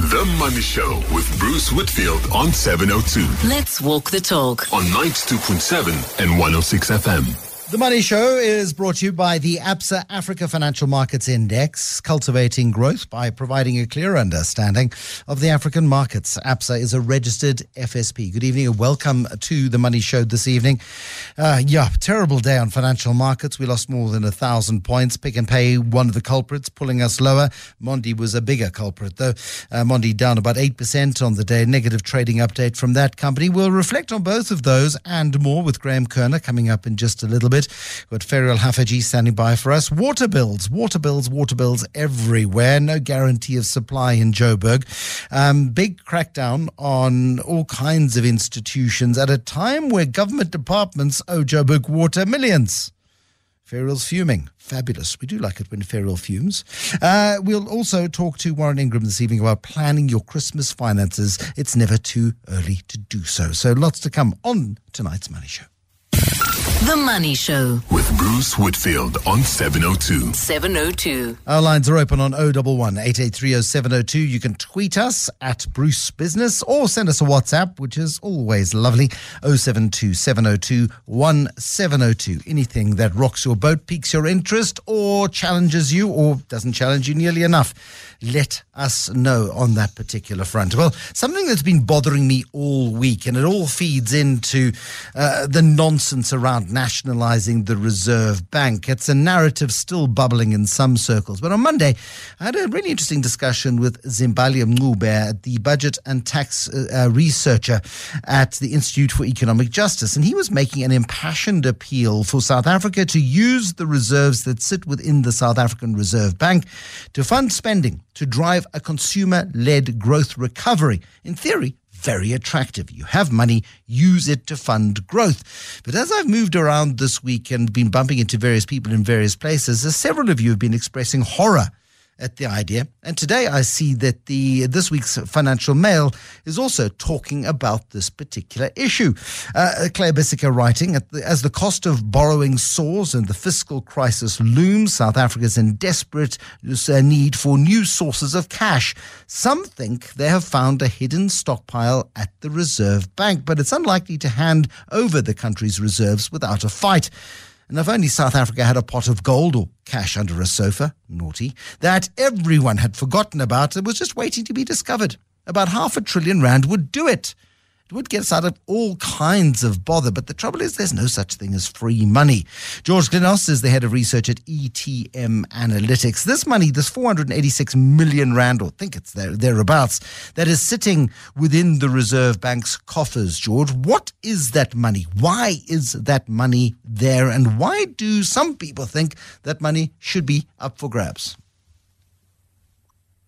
The Money Show with Bruce Whitfield on 702. Let's walk the talk. On 92.7 and 106 FM. The Money Show is brought to you by the ABSA Africa Financial Markets Index, cultivating growth by providing a clear understanding of the African markets. ABSA is a registered FSP. Good evening and welcome to The Money Show this evening. Terrible day on financial markets. We lost more than 1,000 points. Pick n Pay, one of the culprits, pulling us lower. Mondi was a bigger culprit, though. Mondi down about 8% on the day. Negative trading update from that company. We'll reflect on both of those and more with Graham Kerner coming up in just a little bit. We've got Ferial Haffajee standing by for us. Water bills everywhere. No guarantee of supply in Joburg. Big crackdown on all kinds of institutions at a time where government departments owe Joburg Water millions. Ferial's fuming. Fabulous. We do like it when Ferial fumes. We'll also talk to Warren Ingram this evening about planning your Christmas finances. It's never too early to do so. So lots to come on tonight's Money Show. The Money Show with Bruce Whitfield on 702. 702. Our lines are open on 011 883 0702. You can tweet us at Bruce Business or send us a WhatsApp, which is always lovely, 072 702 1702. Anything that rocks your boat, piques your interest, or challenges you, or doesn't challenge you nearly enough, let us know on that particular front. Well, something that's been bothering me all week, and it all feeds into the nonsense around nationalizing the Reserve Bank. It's a narrative still bubbling in some circles. But on Monday, I had a really interesting discussion with Zimbalia Nguber, the budget and tax researcher at the Institute for Economic Justice. And he was making an impassioned appeal for South Africa to use the reserves that sit within the South African Reserve Bank to fund spending, to drive a consumer-led growth recovery. In theory, very attractive. You have money, use it to fund growth. But as I've moved around this week and been bumping into various people in various places, several of you have been expressing horror at the idea. And today I see that this week's Financial Mail is also talking about this particular issue. Claire Bisseker writing, as the cost of borrowing soars and the fiscal crisis looms, South Africa's in desperate need for new sources of cash. Some think they have found a hidden stockpile at the Reserve Bank, but it's unlikely to hand over the country's reserves without a fight. And if only South Africa had a pot of gold or cash under a sofa, naughty, that everyone had forgotten about and was just waiting to be discovered. About R500 billion would do it. It would get us out of all kinds of bother. But the trouble is there's no such thing as free money. George Glynos is the head of research at ETM Analytics. This money, this 486 million rand, or I think it's thereabouts, that is sitting within the Reserve Bank's coffers, George, what is that money? Why is that money there? And why do some people think that money should be up for grabs?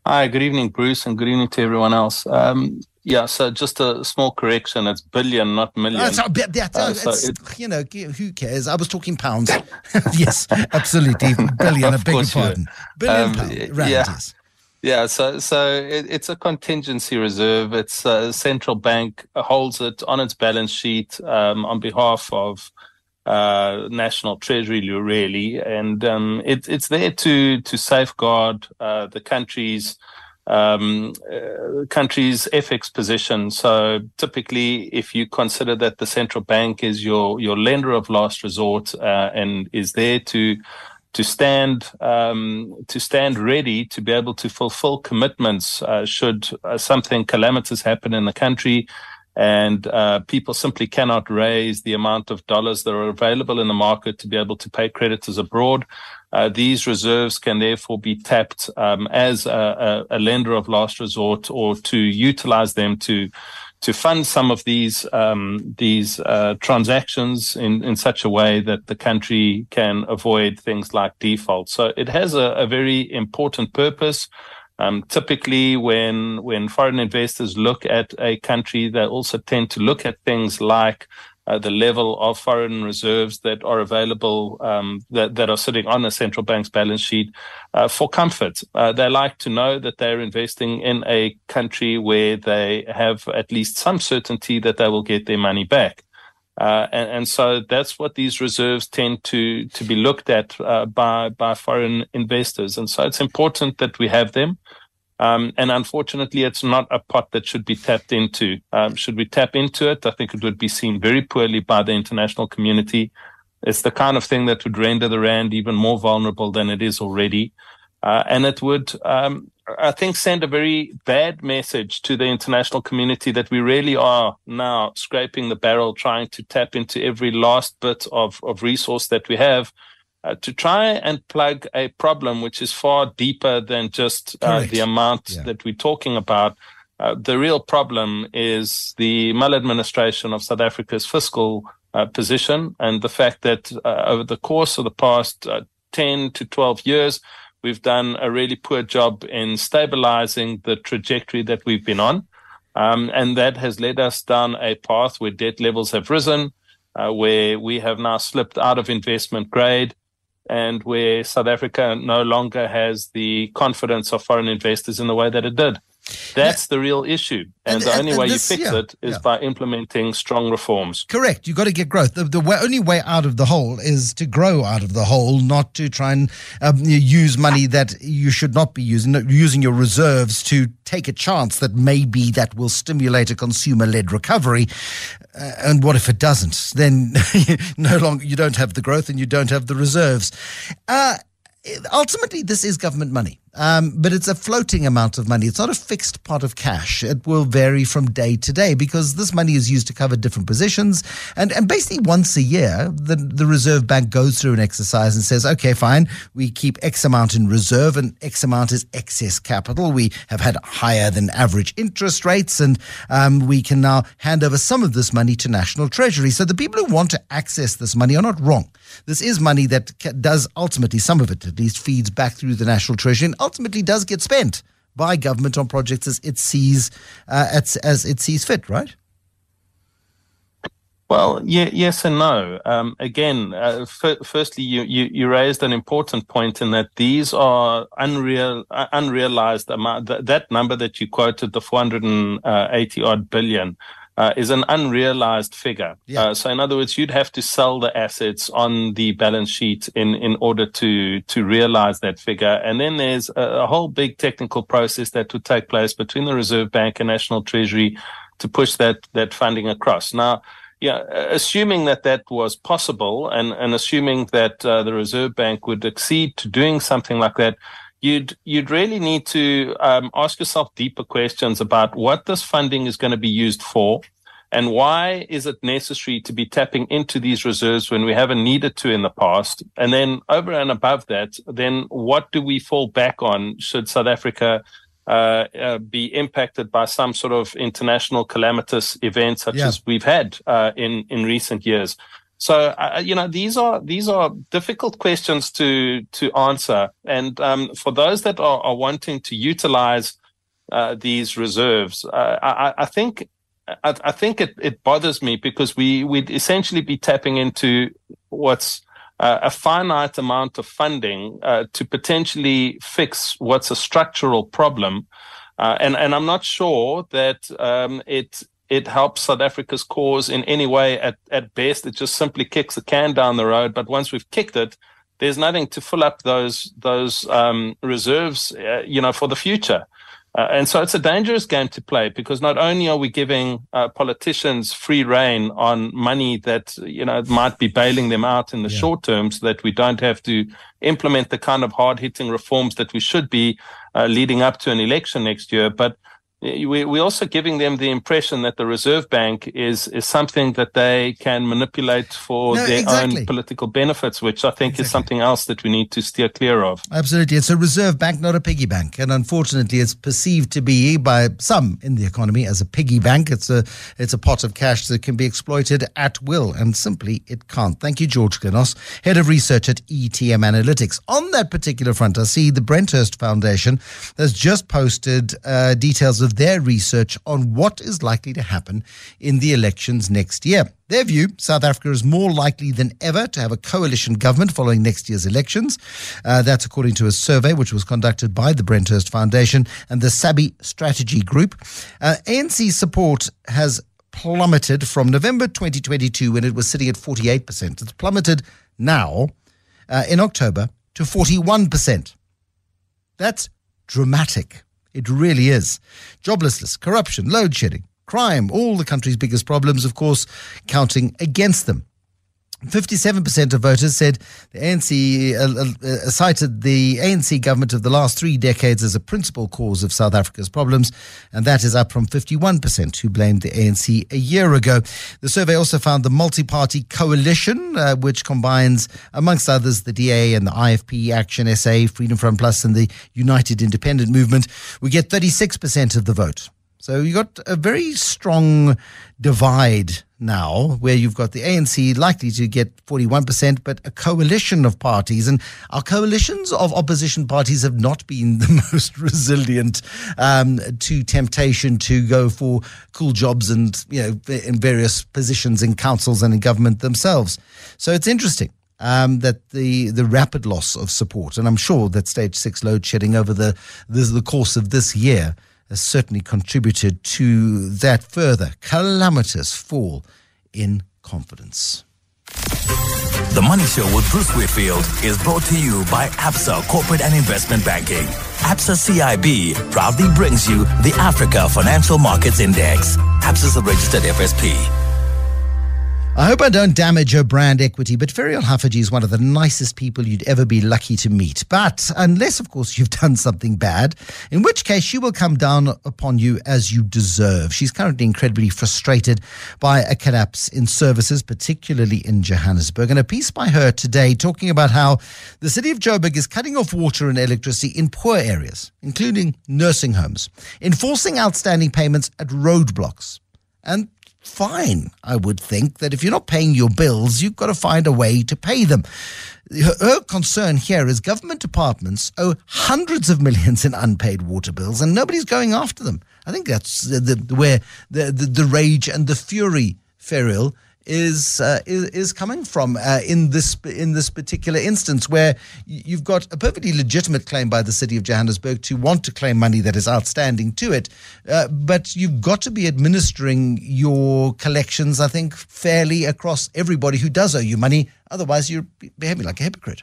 Hi, good evening, Bruce, and good evening to everyone else. So just a small correction. It's billion, not million. Who cares? I was talking pounds. Yes, absolutely. Billion, I beg your pardon. Billion pound rand. So it's a contingency reserve. It's a central bank holds it on its balance sheet on behalf of national treasury, really. And it's there to safeguard the country's FX position. So typically, if you consider that the central bank is your lender of last resort and is there to stand ready to be able to fulfill commitments should something calamitous happen in the country, and people simply cannot raise the amount of dollars that are available in the market to be able to pay creditors abroad. These reserves can therefore be tapped as a lender of last resort, or to utilize them to fund some of these transactions in such a way that the country can avoid things like default. So it has a very important purpose. Typically, when foreign investors look at a country, they also tend to look at things like the level of foreign reserves that are available, that are sitting on the central bank's balance sheet for comfort. They like to know that they're investing in a country where they have at least some certainty that they will get their money back. And so that's what these reserves tend to be looked at by foreign investors. And so it's important that we have them. And unfortunately, it's not a pot that should be tapped into. Should we tap into it? I think it would be seen very poorly by the international community. It's the kind of thing that would render the rand even more vulnerable than it is already. And it would, I think, send a very bad message to the international community that we really are now scraping the barrel, trying to tap into every last bit of resource that we have to try and plug a problem which is far deeper than just the amount that we're talking about. The real problem is the maladministration of South Africa's fiscal position and the fact that over the course of the past 10 to 12 years, we've done a really poor job in stabilizing the trajectory that we've been on. And that has led us down a path where debt levels have risen, where we have now slipped out of investment grade, and where South Africa no longer has the confidence of foreign investors in the way that it did. That's the real issue. And the only way you fix it is by implementing strong reforms. Correct. You've got to get growth. The only way out of the hole is to grow out of the hole, not to try and use money that you should not be using your reserves to take a chance that maybe that will stimulate a consumer-led recovery. And what if it doesn't? Then no longer you don't have the growth and you don't have the reserves. Ultimately, this is government money, but it's a floating amount of money. It's not a fixed pot of cash. It will vary from day to day because this money is used to cover different positions. And basically once a year, the Reserve Bank goes through an exercise and says, okay, fine, we keep X amount in reserve and X amount is excess capital. We have had higher than average interest rates and we can now hand over some of this money to National Treasury. So the people who want to access this money are not wrong. This is money that does ultimately, some of it at least, feeds back through the National Treasury and ultimately does get spent by government on projects as it sees fit, right? Well, yes and no. Firstly, you raised an important point in that these are unrealized amount. That number that you quoted, the 480-odd billion, is an unrealized figure. Yeah. So in other words, you'd have to sell the assets on the balance sheet in order to realize that figure. And then there's a whole big technical process that would take place between the Reserve Bank and National Treasury to push that funding across. Now, assuming that was possible and assuming that the Reserve Bank would accede to doing something like that, you'd really need to ask yourself deeper questions about what this funding is going to be used for and why is it necessary to be tapping into these reserves when we haven't needed to in the past. And then over and above that, then what do we fall back on should South Africa be impacted by some sort of international calamitous event such as we've had in recent years? So, these are difficult questions to answer. And for those that are wanting to utilize these reserves, I think it bothers me because we'd essentially be tapping into what's a finite amount of funding to potentially fix what's a structural problem. And I'm not sure that it helps South Africa's cause in any way. At best, it just simply kicks the can down the road. But once we've kicked it, there's nothing to fill up those reserves, for the future. And so it's a dangerous game to play because not only are we giving politicians free rein on money that, might be bailing them out in the short term so that we don't have to implement the kind of hard-hitting reforms that we should be leading up to an election next year, but we're also giving them the impression that the Reserve Bank is something that they can manipulate for their own political benefits, which I think is something else that we need to steer clear of. Absolutely. It's a reserve bank, not a piggy bank. And unfortunately, it's perceived to be by some in the economy as a piggy bank. It's a pot of cash that can be exploited at will, and simply it can't. Thank you, George Glynos, Head of Research at ETM Analytics. On that particular front, I see the Brenthurst Foundation has just posted details of their research on what is likely to happen in the elections next year. Their view, South Africa is more likely than ever to have a coalition government following next year's elections. That's according to a survey which was conducted by the Brenthurst Foundation and the Sabi Strategy Group. ANC support has plummeted from November 2022 when it was sitting at 48%. It's plummeted now in October to 41%. That's dramatic. It really is. Joblessness, corruption, load shedding, crime, all the country's biggest problems, of course, counting against them. 57% of voters said the ANC cited the ANC government of the last 3 decades as a principal cause of South Africa's problems, and that is up from 51% who blamed the ANC a year ago. The survey also found the multi-party coalition, which combines, amongst others, the DA and the IFP, Action SA, Freedom Front Plus, and the United Independent Movement. We get 36% of the vote. So you got a very strong divide now, where you've got the ANC likely to get 41%, but a coalition of parties. And our coalitions of opposition parties have not been the most resilient to temptation to go for cool jobs and, you know, in various positions in councils and in government themselves. So it's interesting that the rapid loss of support, and I'm sure that stage 6 load shedding over the course of this year has certainly contributed to that further calamitous fall in confidence. The Money Show with Bruce Whitfield is brought to you by ABSA Corporate and Investment Banking. ABSA CIB proudly brings you the Africa Financial Markets Index. ABSA's a registered FSP. I hope I don't damage your brand equity, but Ferial Haffajee is one of the nicest people you'd ever be lucky to meet. But unless, of course, you've done something bad, in which case she will come down upon you as you deserve. She's currently incredibly frustrated by a collapse in services, particularly in Johannesburg. And a piece by her today talking about how the city of Joburg is cutting off water and electricity in poor areas, including nursing homes, enforcing outstanding payments at roadblocks. And fine, I would think that if you're not paying your bills, you've got to find a way to pay them. Her concern here is government departments owe hundreds of millions in unpaid water bills and nobody's going after them. I think that's where the rage and the fury, Ferial, is coming from in this particular instance, where you've got a perfectly legitimate claim by the city of Johannesburg to want to claim money that is outstanding to it, but you've got to be administering your collections, I think, fairly across everybody who does owe you money. Otherwise, you're behaving like a hypocrite.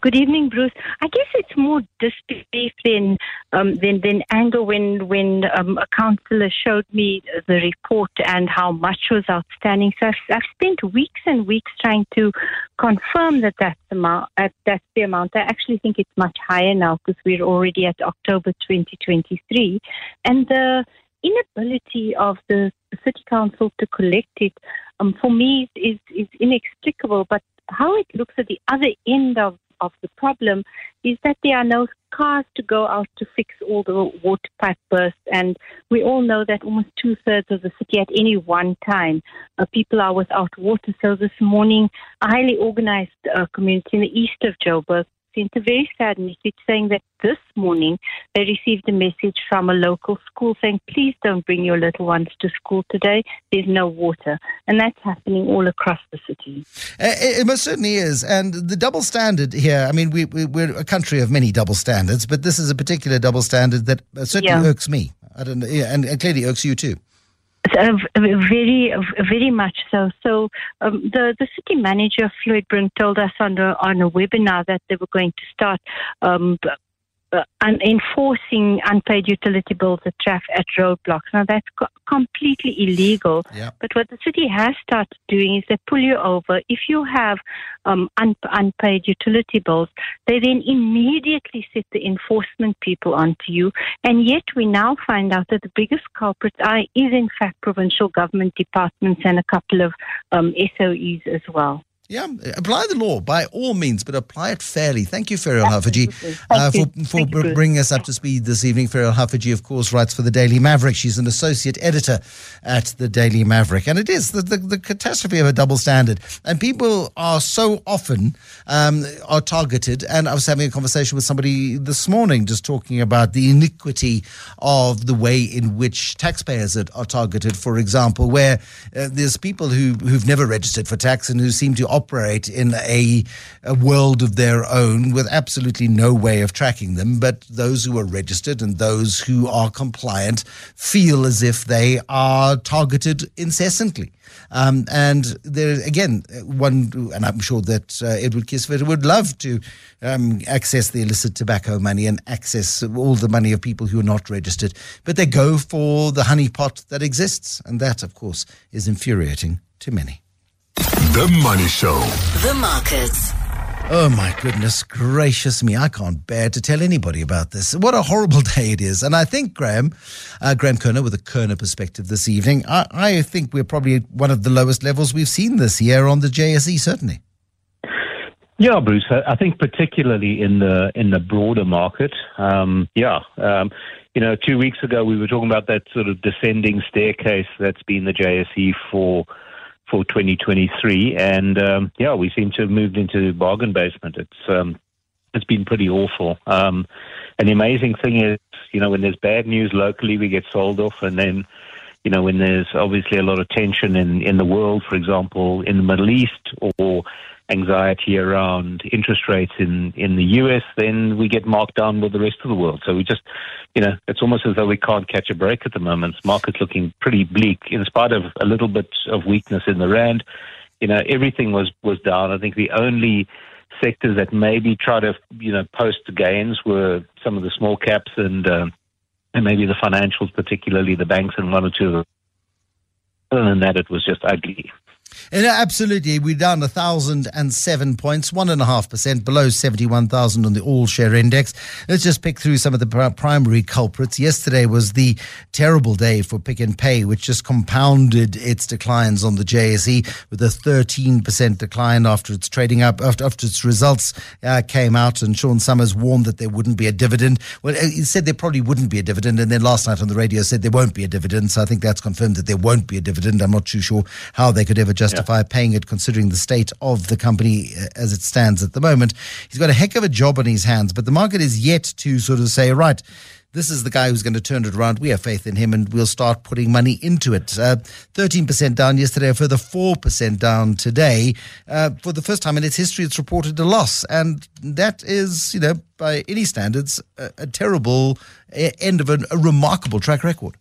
Good evening, Bruce. I guess it's more disbelief than anger when a councillor showed me the report and how much was outstanding. So I've spent weeks and weeks trying to confirm that that's the amount. I actually think it's much higher now because we're already at October 2023. And the inability of the City Council to collect it, for me, is inexplicable. But how it looks at the other end of the problem is that there are no cars to go out to fix all the water pipe bursts, and we all know that almost 2/3 of the city at any one time people are without water. So this morning, a highly organized community in the east of Joburg sent a very sad message saying that this morning they received a message from a local school saying, please don't bring your little ones to school today, there's no water. And that's happening all across the city. It most certainly is. And the double standard here, I mean, we're a country of many double standards, but this is a particular double standard that certainly irks me. I don't know, and clearly irks you too. Very, very much so. So the city manager, Floyd Brun, told us on a webinar that they were going to start enforcing unpaid utility bills at roadblocks. Now, that's completely illegal. Yeah. But what the city has started doing is they pull you over. If you have unpaid utility bills, they then immediately set the enforcement people onto you. And yet we now find out that the biggest culprits is in fact provincial government departments and a couple of SOEs as well. Yeah, apply the law by all means, but apply it fairly. Thank you, Ferial Haffajee, for bringing us up to speed this evening. Ferial Haffajee, of course, writes for the Daily Maverick. She's an associate editor at the Daily Maverick. And it is the catastrophe of a double standard. And people are so often are targeted. And I was having a conversation with somebody this morning just talking about the iniquity of the way in which taxpayers are targeted, for example, where there's people who've never registered for tax and who seem to operate in a world of their own with absolutely no way of tracking them. But those who are registered and those who are compliant feel as if they are targeted incessantly. And there again, one, and I'm sure that Edward Kisford would love to access the illicit tobacco money and access all the money of people who are not registered, but they go for the honeypot that exists. And that, of course, is infuriating to many. The Money Show. The markets. Oh my goodness gracious me, I can't bear to tell anybody about this. What a horrible day it is. And I think Graham Kerner with a Kerner perspective this evening, I think we're probably at one of the lowest levels we've seen this year on the JSE, certainly. Yeah, Bruce, I think particularly in the broader market. You know, 2 weeks ago we were talking about that sort of descending staircase that's been the JSE for 2023, and we seem to have moved into the bargain basement. It's been pretty awful. And the amazing thing is, you know, when there's bad news locally, we get sold off, and then, you know, when there's obviously a lot of tension in the world, for example, in the Middle East, or anxiety around interest rates in the US, then we get marked down with the rest of the world. So we just, you know, it's almost as though we can't catch a break at the moment. Market's looking pretty bleak in spite of a little bit of weakness in the rand. You know, everything was down. I think the only sectors that maybe try to, you know, post gains were some of the small caps and maybe the financials, particularly the banks and one or two of them. Other than that, it was just ugly. And absolutely, we're down 1,007 points, 1.5% below 71,000 on the all-share index. Let's just pick through some of the primary culprits. Yesterday was the terrible day for Pick n Pay, which just compounded its declines on the JSE with a 13% decline after its trading up, after its results came out. And Sean Summers warned that there wouldn't be a dividend. Well, he said there probably wouldn't be a dividend, and then last night on the radio said there won't be a dividend. So I think that's confirmed that there won't be a dividend. I'm not too sure how they could ever justify paying it, considering the state of the company as it stands at the moment. He's got a heck of a job on his hands, but the market is yet to sort of say, right, this is the guy who's going to turn it around. We have faith in him, and we'll start putting money into it. 13% down yesterday, a further 4% down today. For the first time in its history, it's reported a loss, and that is, you know, by any standards, a terrible end of a remarkable track record.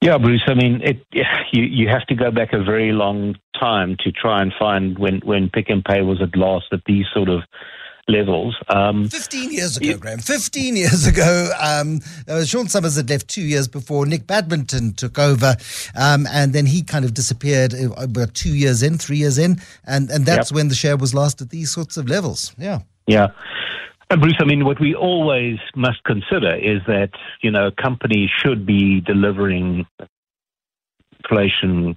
Yeah, Bruce, I mean, you have to go back a very long time to try and find when Pick n Pay was at last at these sort of levels. 15 years ago, Graham. 15 years ago. Sean Summers had left 2 years before. Nick Badminton took over, and then he kind of disappeared about 2 years in, 3 years in, and that's when the share was last at these sorts of levels. Yeah. Yeah. And Bruce, I mean, what we always must consider is that, you know, companies should be delivering inflation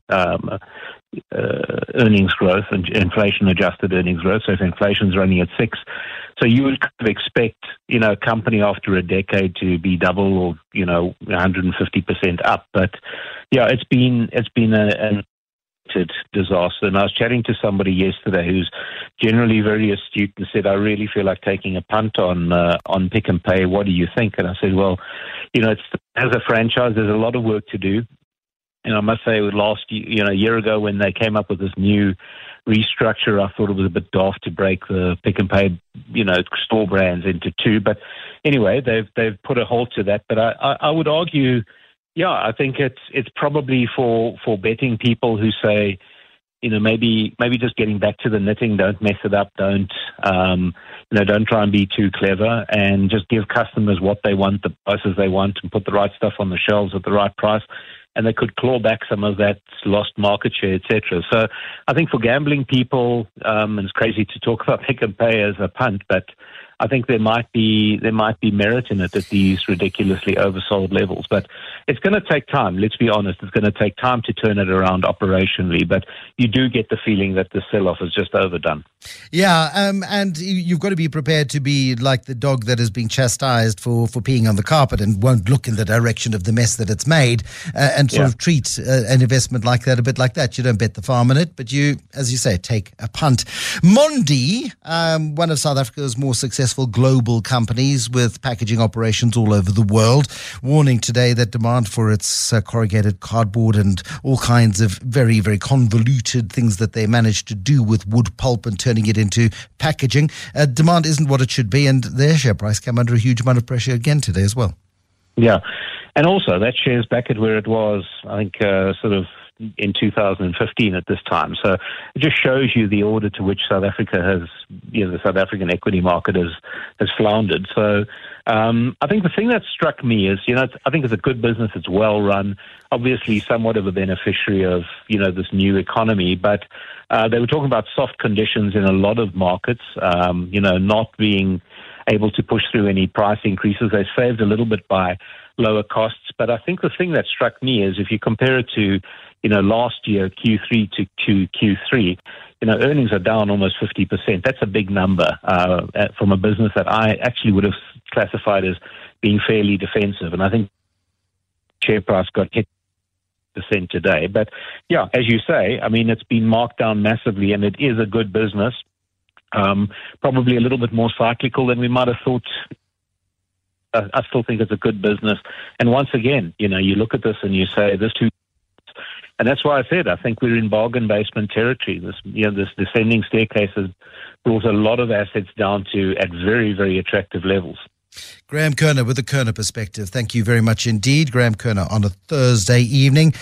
earnings growth and inflation-adjusted earnings growth. So if inflation's running at 6, so you would kind of expect, you know, a company after a decade to be double or, you know, 150% up. But yeah, it's been an disaster. And I was chatting to somebody yesterday who's generally very astute and said, I really feel like taking a punt on Pick n Pay. What do you think? And I said, well, you know, it's, as a franchise, there's a lot of work to do. And I must say, a year ago when they came up with this new restructure, I thought it was a bit daft to break the Pick n Pay, you know, store brands into two. But anyway, they've put a halt to that. But I would argue, yeah, I think it's probably for betting people who say, you know, maybe just getting back to the knitting, don't mess it up, don't try and be too clever, and just give customers what they want, the prices they want, and put the right stuff on the shelves at the right price, and they could claw back some of that lost market share, etc. So I think for gambling people, it's crazy to talk about Pick n Pay as a punt, but I think there might be merit in it at these ridiculously oversold levels. But it's going to take time, let's be honest. It's going to take time to turn it around operationally. But you do get the feeling that the sell-off is just overdone. Yeah, and you've got to be prepared to be like the dog that is being chastised for peeing on the carpet and won't look in the direction of the mess that it's made, and sort of treat an investment like that a bit like that. You don't bet the farm on it, but you, as you say, take a punt. Mondi, one of South Africa's more successful successful global companies with packaging operations all over the world, warning today that demand for its corrugated cardboard and all kinds of very, very convoluted things that they manage to do with wood pulp and turning it into packaging. Demand isn't what it should be, and their share price came under a huge amount of pressure again today as well. Yeah, and also that share's back at where it was, I think, sort of in 2015 at this time. So it just shows you the order to which South Africa has, you know, the South African equity market has floundered. So I think the thing that struck me is, you know, I think it's a good business. It's well run, obviously somewhat of a beneficiary of, you know, this new economy. But they were talking about soft conditions in a lot of markets, you know, not being able to push through any price increases. They saved a little bit by lower costs. But I think the thing that struck me is if you compare it to, you know, last year, Q3 to Q3, you know, earnings are down almost 50%. That's a big number from a business that I actually would have classified as being fairly defensive. And I think share price got hit percent today. But yeah, as you say, I mean, it's been marked down massively and it is a good business. Probably a little bit more cyclical than we might have thought. I still think it's a good business. And once again, you know, you look at this and you say, this too. And that's why I said, I think we're in bargain basement territory. This, you know, this descending staircase has brought a lot of assets down to at very, very attractive levels. Graham Kerner with the Kerner Perspective. Thank you very much indeed. Graham Kerner on a Thursday evening.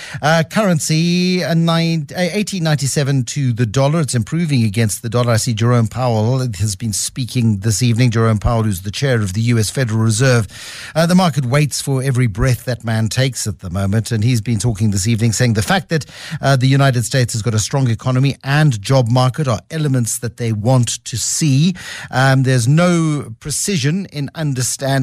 Currency, 18.97 to the dollar. It's improving against the dollar. I see Jerome Powell has been speaking this evening. Jerome Powell, who's the chair of the U.S. Federal Reserve. The market waits for every breath that man takes at the moment. And he's been talking this evening, saying the fact that the United States has got a strong economy and job market are elements that they want to see. There's no precision in understanding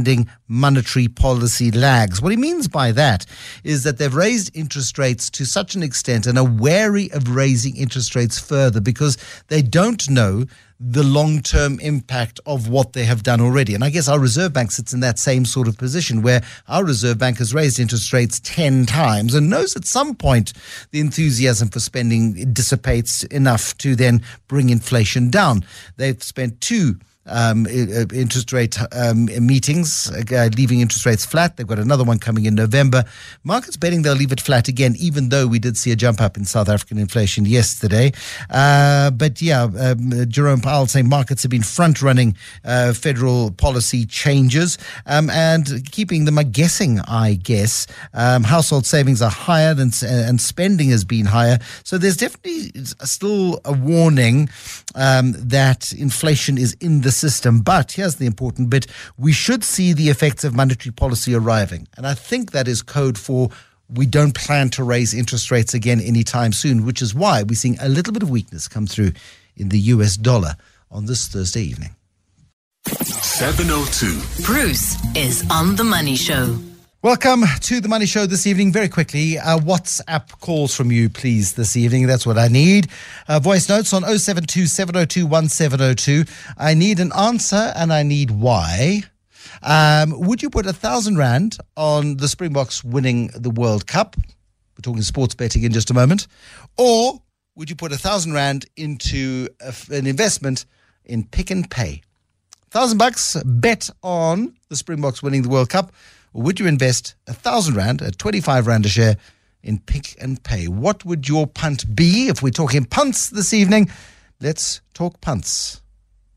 monetary policy lags. What he means by that is that they've raised interest rates to such an extent and are wary of raising interest rates further because they don't know the long-term impact of what they have done already. And I guess our Reserve Bank sits in that same sort of position where our Reserve Bank has raised interest rates 10 times and knows at some point the enthusiasm for spending dissipates enough to then bring inflation down. They've spent two interest rate meetings, leaving interest rates flat. They've got another one coming in November. Markets betting they'll leave it flat again, even though we did see a jump up in South African inflation yesterday. Jerome Powell saying markets have been front-running federal policy changes and keeping them guessing, I guess. Household savings are higher than, and spending has been higher. So there's definitely still a warning that inflation is in the system. But here's the important bit. We should see the effects of monetary policy arriving. And I think that is code for we don't plan to raise interest rates again anytime soon, which is why we're seeing a little bit of weakness come through in the US dollar on this Thursday evening. 7:02. Bruce is on The Money Show. Welcome to The Money Show this evening. Very quickly, WhatsApp calls from you, please, this evening. That's what I need. Voice notes on 072-702-1702. I need an answer and I need why. Would you put 1,000 Rand on the Springboks winning the World Cup? We're talking sports betting in just a moment. Or would you put 1,000 Rand into an investment in Pick n Pay? $1,000 bet on the Springboks winning the World Cup. Or would you invest 1,000 Rand at 25 Rand a share in Pick n Pay? What would your punt be? If we're talking punts this evening, let's talk punts.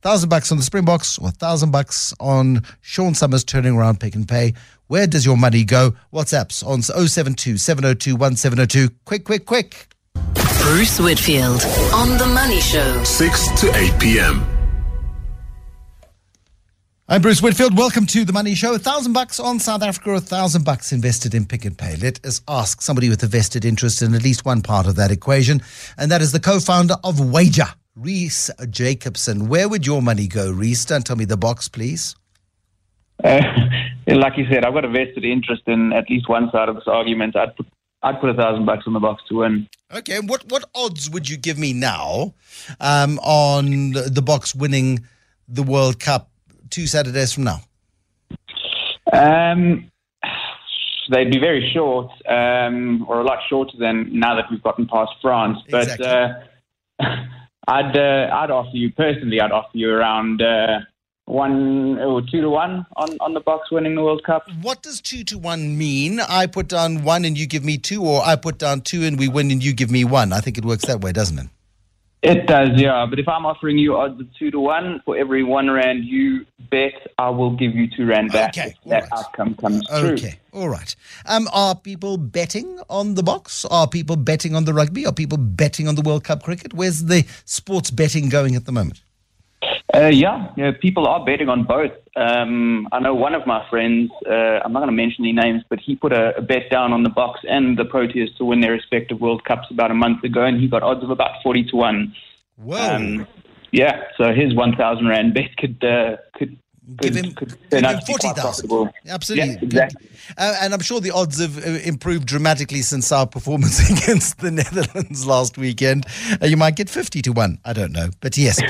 $1,000 on the Springboks or $1,000 on Sean Summers turning around Pick n Pay. Where does your money go? WhatsApps on 072-702-1702. Quick. Bruce Whitfield on The Money Show. 6 to 8 p.m. I'm Bruce Whitfield. Welcome to The Money Show. $1,000 on South Africa or $1,000 invested in Pick n Pay. Let us ask somebody with a vested interest in at least one part of that equation, and that is the co-founder of Wayja, Reece Jacobsohn. Where would your money go, Reece? Don't tell me the box, please. Like you said, I've got a vested interest in at least one side of this argument. I'd put $1,000 on the box to win. Okay, what odds would you give me now on the box winning the World Cup 2 Saturdays from now? They'd be very short, or a lot shorter than now that we've gotten past France. But exactly. I'd offer you personally. I'd offer you around 2-1 on the box winning the World Cup. What does 2-1 mean? I put down 1 and you give me 2, or I put down 2 and we win and you give me 1. I think it works that way, doesn't it? It does, yeah. But if I'm offering you odds of 2-1 for every R1 you bet, I will give you R2 back. Okay, if that outcome comes true. Okay, all right. Are people betting on the box? Are people betting on the rugby? Are people betting on the World Cup cricket? Where's the sports betting going at the moment? Yeah, people are betting on both. I know one of my friends, I'm not going to mention any names, but he put a bet down on the box and the Proteas to win their respective World Cups about a month ago, and he got odds of about 40-1. Whoa. Yeah, so his 1,000 Rand bet could give him 40,000. Absolutely. Yeah, exactly. And I'm sure the odds have improved dramatically since our performance against the Netherlands last weekend. You might get 50-1. I don't know. But yes.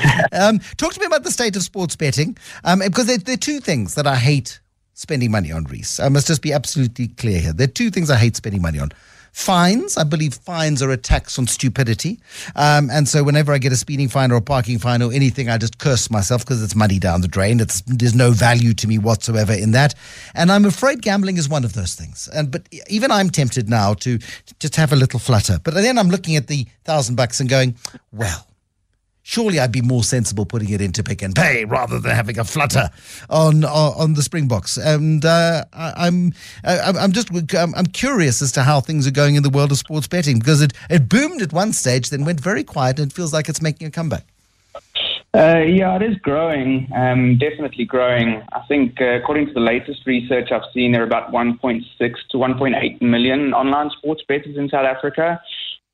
Talk to me about the state of sports betting, because there are two things that I hate spending money on, Reece. I must just be absolutely clear here. There are two things I hate spending money on. Fines. I believe fines are a tax on stupidity. And so whenever I get a speeding fine or a parking fine or anything, I just curse myself because it's money down the drain. There's no value to me whatsoever in that. And I'm afraid gambling is one of those things. But even I'm tempted now to just have a little flutter. But then I'm looking at the $1,000 and going, well, surely I'd be more sensible putting it into Pick n Pay rather than having a flutter on the Springboks. And I'm curious as to how things are going in the world of sports betting, because it boomed at one stage, then went very quiet, and it feels like it's making a comeback. Yeah, it is growing, definitely growing. I think according to the latest research I've seen, there are about 1.6 to 1.8 million online sports bettors in South Africa.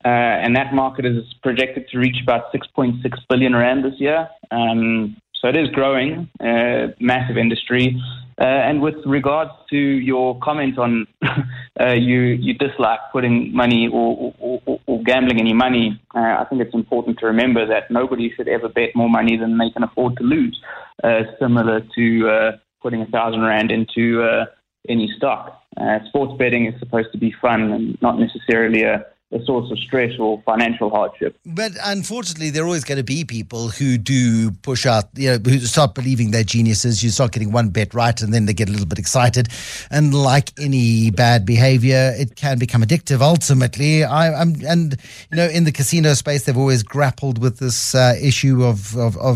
And that market is projected to reach about 6.6 billion Rand this year. So it is growing, massive industry. And with regards to your comment on you dislike putting money or gambling any money, I think it's important to remember that nobody should ever bet more money than they can afford to lose, similar to putting 1,000 Rand into any stock. Sports betting is supposed to be fun and not necessarily a source of stress or financial hardship. But unfortunately, there are always going to be people who do push out, who start believing they're geniuses. You start getting one bet right and then they get a little bit excited. And like any bad behavior, it can become addictive ultimately. In the casino space, they've always grappled with this issue of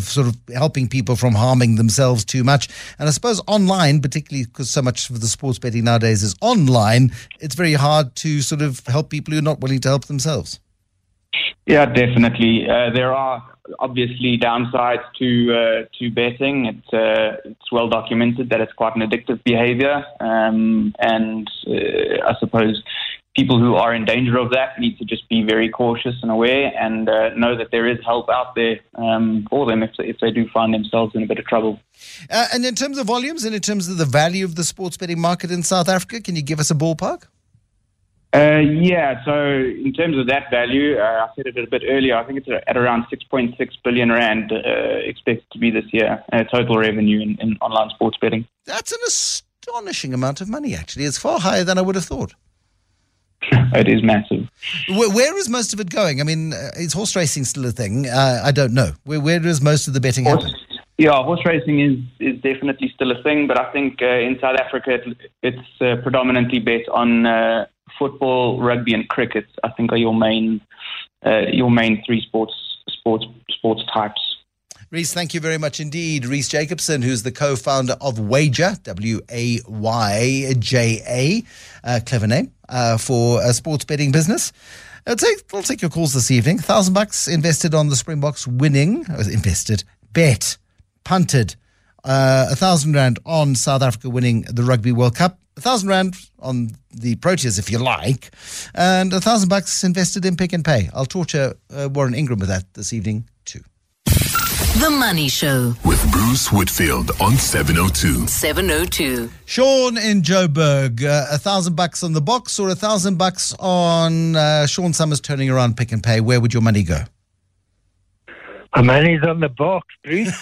sort of helping people from harming themselves too much. And I suppose online, particularly because so much of the sports betting nowadays is online, it's very hard to sort of help people who are not willing to help themselves. Yeah, definitely. There are obviously downsides to betting. It's well documented that it's quite an addictive behavior, and I suppose people who are in danger of that need to just be very cautious and aware, and know that there is help out there for them if they do find themselves in a bit of trouble. And in terms of volumes and in terms of the value of the sports betting market in South Africa, can you give us a ballpark? Yeah, so in terms of that value, I said it a bit earlier, I think it's at around 6.6 billion Rand expected to be this year, total revenue in online sports betting. That's an astonishing amount of money, actually. It's far higher than I would have thought. It is massive. Where is most of it going? I mean, is horse racing still a thing? I don't know. Where is most of the betting happening? Yeah, horse racing is definitely still a thing, but I think in South Africa it's predominantly bet on football, rugby, and cricket. I think are your main three sports types. Reece, thank you very much indeed. Reece Jacobsohn, who's the co-founder of Wayja, Wayja, clever name for a sports betting business. I'll take your calls this evening. $1,000 invested on the Springboks winning. Punted R1,000 on South Africa winning the Rugby World Cup, R1,000 on the Proteas, if you like, and $1,000 invested in Pick n Pay. I'll torture Warren Ingram with that this evening too. The Money Show with Bruce Whitfield on 702. 702. Sean in Joburg, $1,000 on the box or $1,000 on Sean Summers turning around Pick n Pay. Where would your money go? My money's on the box, Bruce.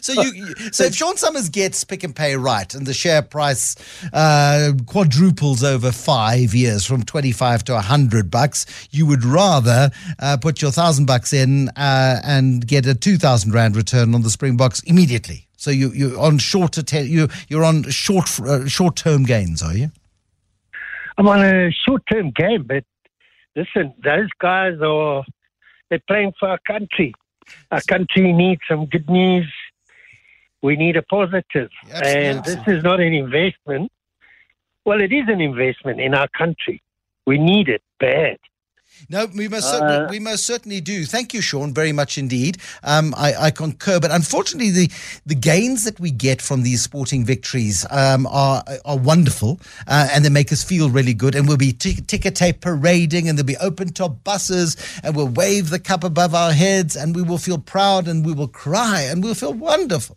So if Sean Summers gets Pick n Pay right and the share price quadruples over 5 years from 25 to $100, you would rather put your $1,000 in and get a 2,000 Rand return on the Springboks immediately. So you're on short-term gains, are you? I'm on a short-term game, but listen, those guys are... They're playing for our country. Our country needs some good news. We need a positive. Absolutely. And this is not an investment. Well, it is an investment in our country. We need it bad. No, we most certainly do. Thank you, Sean, very much indeed. I concur, but unfortunately, the gains that we get from these sporting victories are wonderful, and they make us feel really good. And we'll be ticker tape parading, and there'll be open top buses, and we'll wave the cup above our heads, and we will feel proud, and we will cry, and we'll feel wonderful.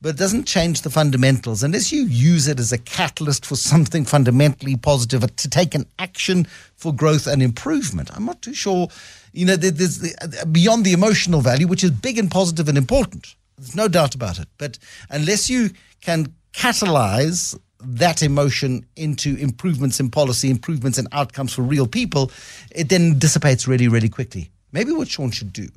But it doesn't change the fundamentals. Unless you use it as a catalyst for something fundamentally positive, to take an action for growth and improvement, I'm not too sure, there's beyond the emotional value, which is big and positive and important. There's no doubt about it. But unless you can catalyze that emotion into improvements in policy, improvements in outcomes for real people, it then dissipates really, really quickly. Maybe what Sean should do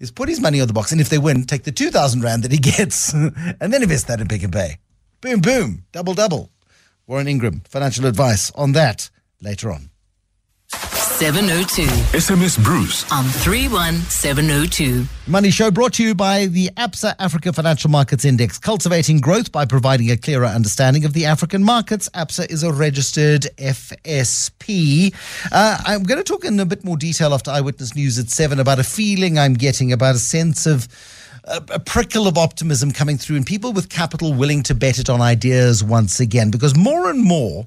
is put his money on the box, and if they win, take the 2,000 Rand that he gets and then invest that in Pick n Pay. Boom, boom, double, double. Warren Ingram, financial advice on that later on. 702. SMS Bruce on 31702. Money Show brought to you by the ABSA Africa Financial Markets Index, cultivating growth by providing a clearer understanding of the African markets. ABSA is a registered FSP. I'm going to talk in a bit more detail after Eyewitness News at 7 about a feeling I'm getting, about a sense of a prickle of optimism coming through, and people with capital willing to bet it on ideas once again, because more and more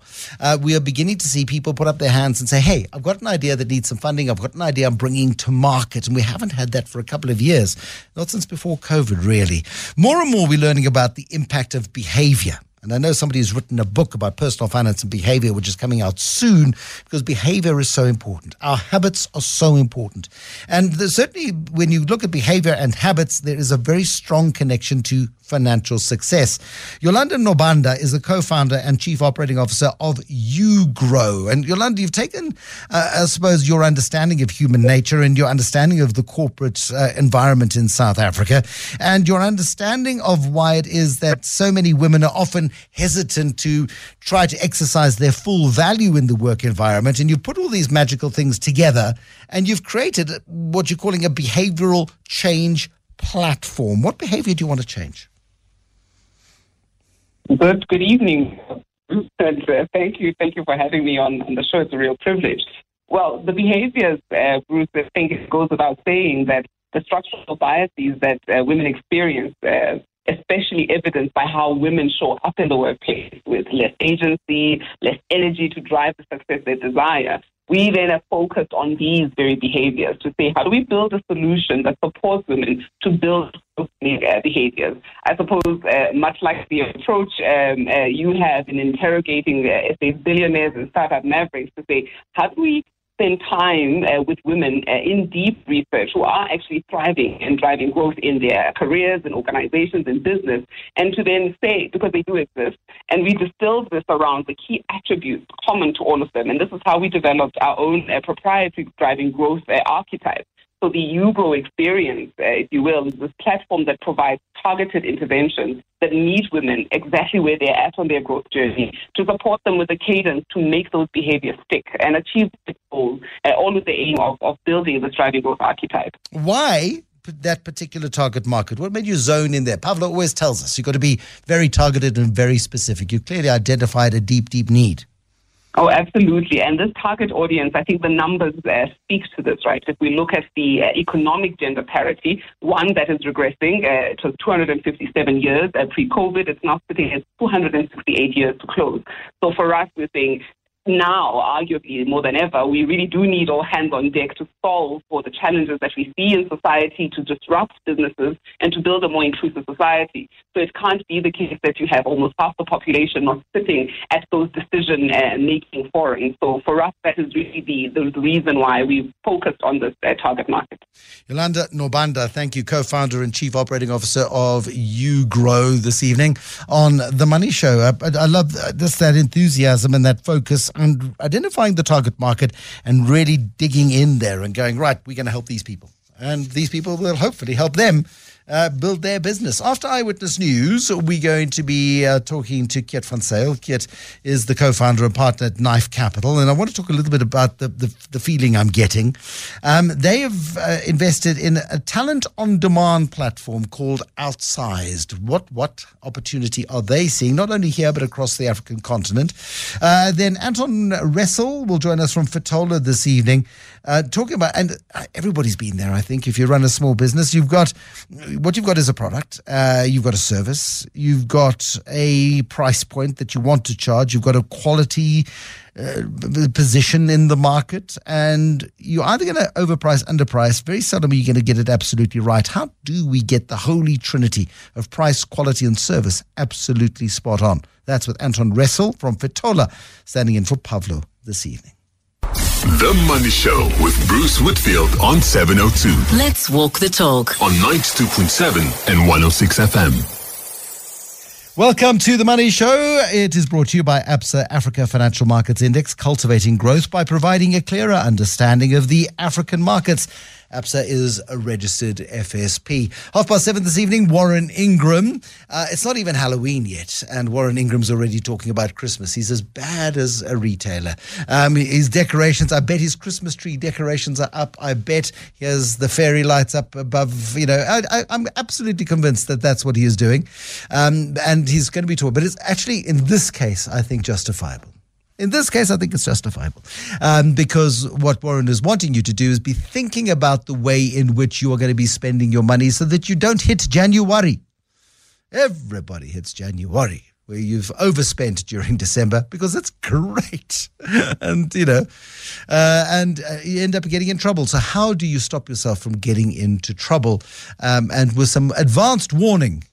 we are beginning to see people put up their hands and say, hey, I've got an idea that needs some funding. I've got an idea I'm bringing to market. And we haven't had that for a couple of years, not since before COVID, really. More and more we're learning about the impact of behavior. And I know somebody who's written a book about personal finance and behavior, which is coming out soon, because behavior is so important. Our habits are so important. And certainly when you look at behavior and habits, there is a very strong connection to financial success. Yolanda Nobanda is the co-founder and chief operating officer of You Grow. And Yolanda, you've taken, I suppose, your understanding of human nature and your understanding of the corporate environment in South Africa, and your understanding of why it is that so many women are often hesitant to try to exercise their full value in the work environment. And you've put all these magical things together, and you've created what you're calling a behavioral change platform. What behavior do you want to change? Good evening, and thank you for having me on the show. It's a real privilege. Well, the behaviors, Bruce, I think it goes without saying that the structural biases that women experience, especially evidenced by how women show up in the workplace with less agency, less energy to drive the success they desire. We then are focused on these very behaviors to say, how do we build a solution that supports women to build behaviors? I suppose much like the approach you have in interrogating SA's billionaires and startup mavericks to say, how do we spend time with women in deep research who are actually thriving and driving growth in their careers and organizations and business, and to then say, because they do exist, and we distilled this around the key attributes common to all of them, and this is how we developed our own proprietary driving growth archetype. So the You Grow experience, if you will, is this platform that provides targeted interventions that meet women exactly where they're at on their growth journey to support them with a cadence to make those behaviors stick and achieve the goal, all with the aim of building the driving growth archetype. Why that particular target market? What made you zone in there? Pavlo always tells us you've got to be very targeted and very specific. You clearly identified a deep, deep need. Oh, absolutely. And this target audience, I think the numbers speak to this, right? If we look at the economic gender parity, one that is regressing, it was 257 years pre-COVID. It's now sitting at 268 years to close. So for us, we're saying now, arguably more than ever, we really do need all hands on deck to solve for the challenges that we see in society, to disrupt businesses and to build a more inclusive society. So it can't be the case that you have almost half the population not sitting at those decision-making forums. So for us, that is really the reason why we focused on this target market. Yolanda Nobanda, thank you, co-founder and chief operating officer of You Grow, this evening on The Money Show. I love just that enthusiasm and that focus and identifying the target market and really digging in there and going, right, we're going to help these people. And these people will hopefully help them build their business. After Eyewitness News, we're going to be talking to Keet van Zyl. Keet is the co-founder and partner at Knife Capital. And I want to talk a little bit about the feeling I'm getting. They have invested in a talent on demand platform called Outsized. What opportunity are they seeing, not only here, but across the African continent? Then Anton Ressel will join us from Fetola this evening, talking about, and everybody's been there, I think. If you run a small business, what you've got is a product, you've got a service, you've got a price point that you want to charge, you've got a quality position in the market, and you're either going to overprice, underprice. Very seldom are you going to get it absolutely right. How do we get the holy trinity of price, quality, and service absolutely spot on? That's with Anton Ressel from Fetola, standing in for Pablo this evening. The Money Show with Bruce Whitfield on 702. Let's walk the talk on 92.7 and 106 FM. Welcome to The Money Show. It is brought to you by ABSA, Africa Financial Markets Index, cultivating growth by providing a clearer understanding of the African markets. ABSA is a registered FSP. 7:30 this evening, Warren Ingram. It's not even Halloween yet, and Warren Ingram's already talking about Christmas. He's as bad as a retailer. His decorations, I bet his Christmas tree decorations are up. I bet he has the fairy lights up above. You know, I'm absolutely convinced that that's what he is doing. And he's going to be taught. But it's actually, in this case, I think justifiable. In this case, I think it's justifiable, because what Warren is wanting you to do is be thinking about the way in which you are going to be spending your money so that you don't hit January. Everybody hits January, where you've overspent during December, because that's great. And, you know, you end up getting in trouble. So how do you stop yourself from getting into trouble? And with some advanced warning.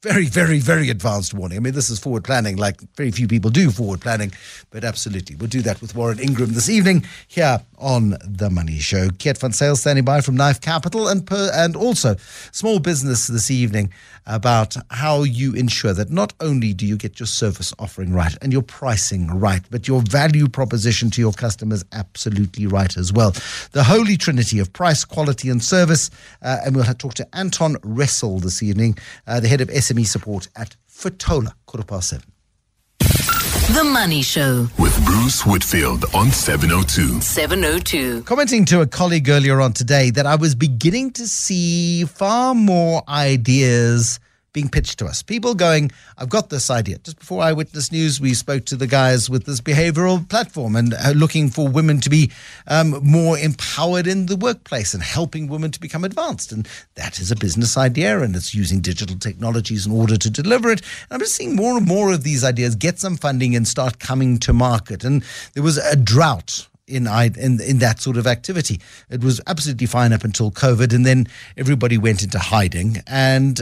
Very, very, very advanced warning. I mean, this is forward planning, like very few people do forward planning, but absolutely. We'll do that with Warren Ingram this evening here on The Money Show. Keet van Zyl standing by from Knife Capital, and also small business this evening, about how you ensure that not only do you get your service offering right and your pricing right, but your value proposition to your customers absolutely right as well. The holy trinity of price, quality, and service. And we'll talk to Anton Ressel this evening, the head of SME support at Fetola, 7:15. The Money Show with Bruce Whitfield on 702. 702. Commenting to a colleague earlier on today that I was beginning to see far more ideas being pitched to us. People going, I've got this idea. Just before Eyewitness News, we spoke to the guys with this behavioral platform and looking for women to be more empowered in the workplace and helping women to become advanced. And that is a business idea, and it's using digital technologies in order to deliver it. And I'm just seeing more and more of these ideas get some funding and start coming to market. And there was a drought in that sort of activity. It was absolutely fine up until COVID, and then everybody went into hiding, and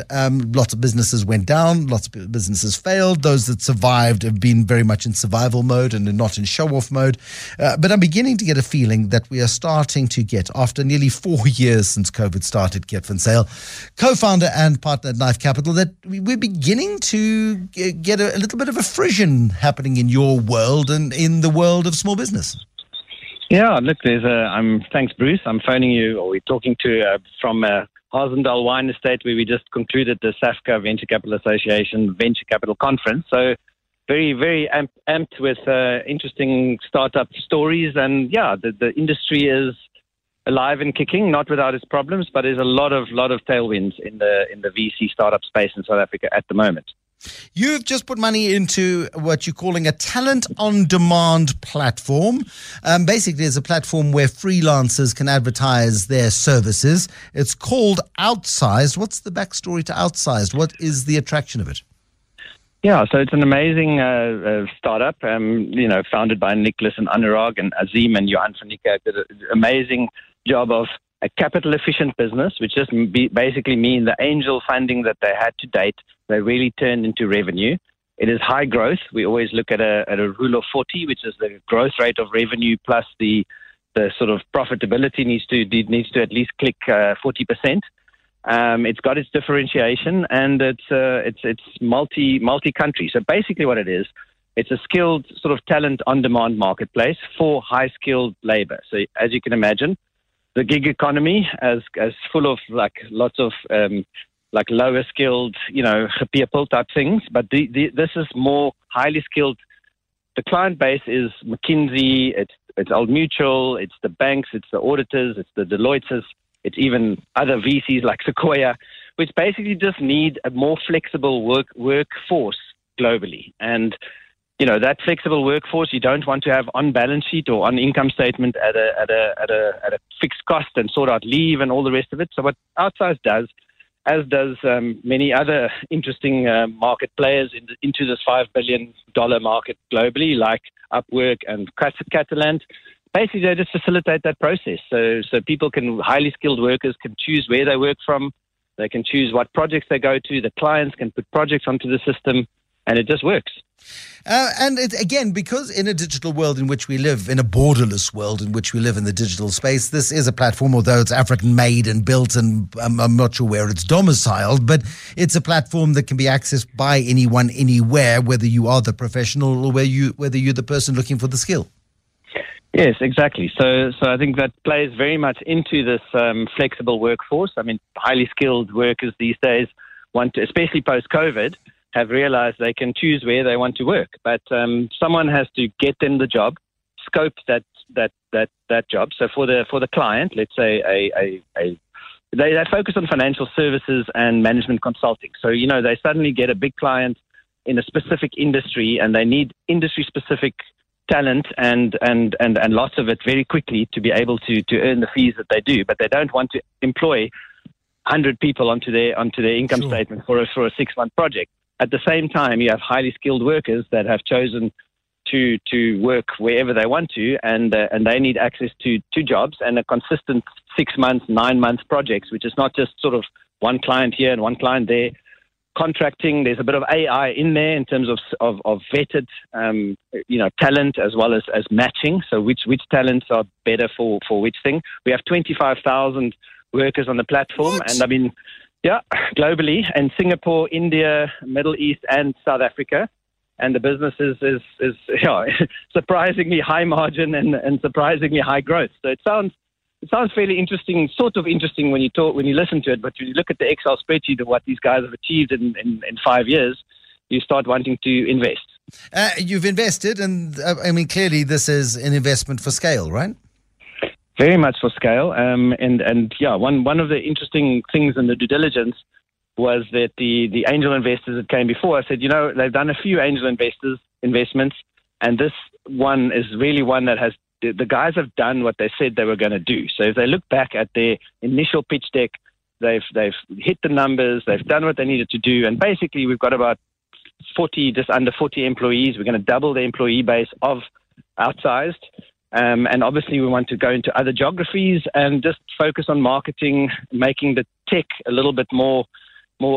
lots of businesses went down, lots of businesses failed. Those that survived have been very much in survival mode and not in show-off mode. But I'm beginning to get a feeling that we are starting to get, after nearly 4 years since COVID started, Keet van Zyl, co-founder and partner at Knife Capital, that we're beginning to get a little bit of a frisson happening in your world and in the world of small business. Yeah, look, thanks, Bruce. I'm phoning you, or we're talking to from Harsendal Wine Estate, where we just concluded the SAFCA Venture Capital Association Venture Capital Conference. So very, very amped with interesting startup stories. And yeah, the industry is alive and kicking, not without its problems, but there's a lot of tailwinds in the VC startup space in South Africa at the moment. You've just put money into what you're calling a talent-on-demand platform. Basically, it's a platform where freelancers can advertise their services. It's called Outsized. What's the backstory to Outsized? What is the attraction of it? Yeah, so it's an amazing startup, founded by Nicholas and Anurag and Azim and Johan van Niekerk. Did an amazing job of a capital-efficient business, which just basically means the angel funding that they had to date, they really turned into revenue. It is high growth. We always look at a rule of 40, which is the growth rate of revenue plus the sort of profitability needs to at least click 40%. It's got its differentiation, and it's multi-country. So basically what it is, it's a skilled sort of talent on-demand marketplace for high-skilled labor. So as you can imagine, the gig economy is full of lots of lower skilled, people type things, but this is more highly skilled. The client base is McKinsey, it's Old Mutual, it's the banks, it's the auditors, it's the Deloitte's. It's even other VCs like Sequoia, which basically just need a more flexible workforce globally. And, that flexible workforce you don't want to have on balance sheet or on income statement at a fixed cost and sort out leave and all the rest of it. So what Outsized does, as does many other interesting market players into this $5 billion market globally, like Upwork and Catalent, basically, they just facilitate that process. So people can, highly skilled workers can choose where they work from. They can choose what projects they go to. The clients can put projects onto the system, and it just works. And it, again, because in a digital world in which we live, in a borderless world in which we live in the digital space, this is a platform, although it's African-made and built, and I'm not sure where it's domiciled, but it's a platform that can be accessed by anyone, anywhere, whether you are the professional or whether you're the person looking for the skill. Yes, exactly. So I think that plays very much into this flexible workforce. I mean, highly skilled workers these days want to, especially post-COVID, have realized they can choose where they want to work. But someone has to get them the job, scope that job. So for the client, let's say they focus on financial services and management consulting. So, they suddenly get a big client in a specific industry and they need industry-specific talent and lots of it very quickly to be able to earn the fees that they do, but they don't want to employ 100 people onto their income Sure. statement for a 6-month project. At the same time, you have highly skilled workers that have chosen to work wherever they want to, and they need access to jobs and a consistent 6-month, 9-month projects, which is not just sort of one client here and one client there. Contracting, there's a bit of AI in there in terms of vetted, talent as well as matching. So which talents are better for which thing? We have 25,000 workers on the platform, what? And I mean, yeah, globally, and Singapore, India, Middle East, and South Africa, and the business is surprisingly high margin and surprisingly high growth. So it sounds fairly interesting, sort of interesting when you listen to it, but when you look at the Excel spreadsheet of what these guys have achieved in 5 years, you start wanting to invest. You've invested, and clearly this is an investment for scale, right? Very much for scale. One of the interesting things in the due diligence was that the angel investors that came before, I said, they've done a few angel investments, and this one is really one that has the guys have done what they said they were going to do. So if they look back at their initial pitch deck, they've hit the numbers, they've done what they needed to do, and basically we've got about just under 40 employees. We're going to double the employee base of Outsized. And obviously we want to go into other geographies and just focus on marketing, making the tech a little bit more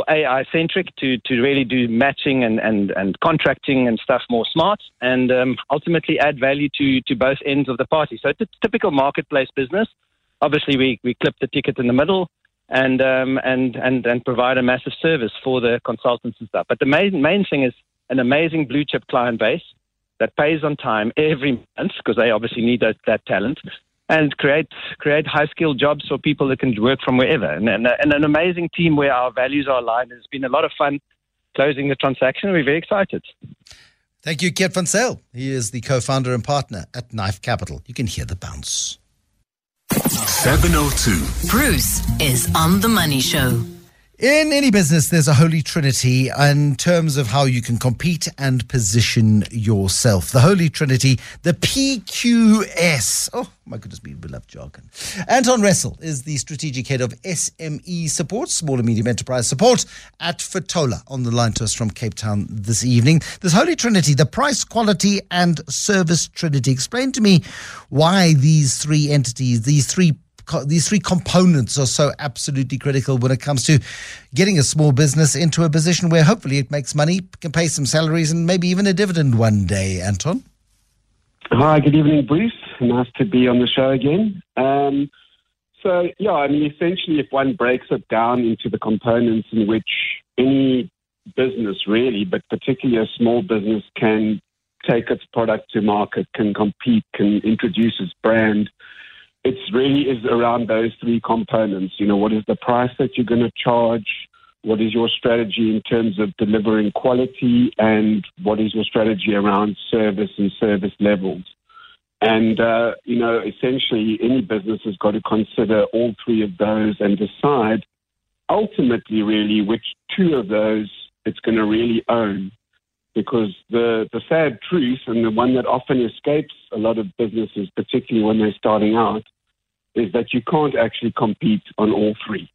AI-centric to really do matching and contracting and stuff more smart and ultimately add value to both ends of the party. So it's a typical marketplace business. Obviously, we clip the ticket in the middle and provide a massive service for the consultants and stuff. But the main thing is an amazing blue-chip client base that pays on time every month because they obviously need that talent and create high-skilled jobs for people that can work from wherever. And an amazing team where our values are aligned. It's been a lot of fun closing the transaction. We're very excited. Thank you, Keet van Zyl. He is the co-founder and partner at Knife Capital. You can hear the bounce. 702. Bruce is on The Money Show. In any business, there's a holy trinity in terms of how you can compete and position yourself. The holy trinity, the PQS. Oh, my goodness me, we love jargon. Anton Ressel is the strategic head of SME support, small and medium enterprise support at Fetola, on the line to us from Cape Town this evening. This holy trinity, the price, quality and service trinity. Explain to me why these three entities, these three components are so absolutely critical when it comes to getting a small business into a position where hopefully it makes money, can pay some salaries and maybe even a dividend one day, Anton. Hi, good evening, Bruce. Nice to be on the show again. Essentially if one breaks it down into the components in which any business really, but particularly a small business, can take its product to market, can compete, can introduce its brand, it really is around those three components. You know, what is the price that you're going to charge? What is your strategy in terms of delivering quality? And what is your strategy around service and service levels? And, essentially any business has got to consider all three of those and decide ultimately really which two of those it's going to really own. Because the sad truth, and the one that often escapes a lot of businesses, particularly when they're starting out, is that you can't actually compete on all three.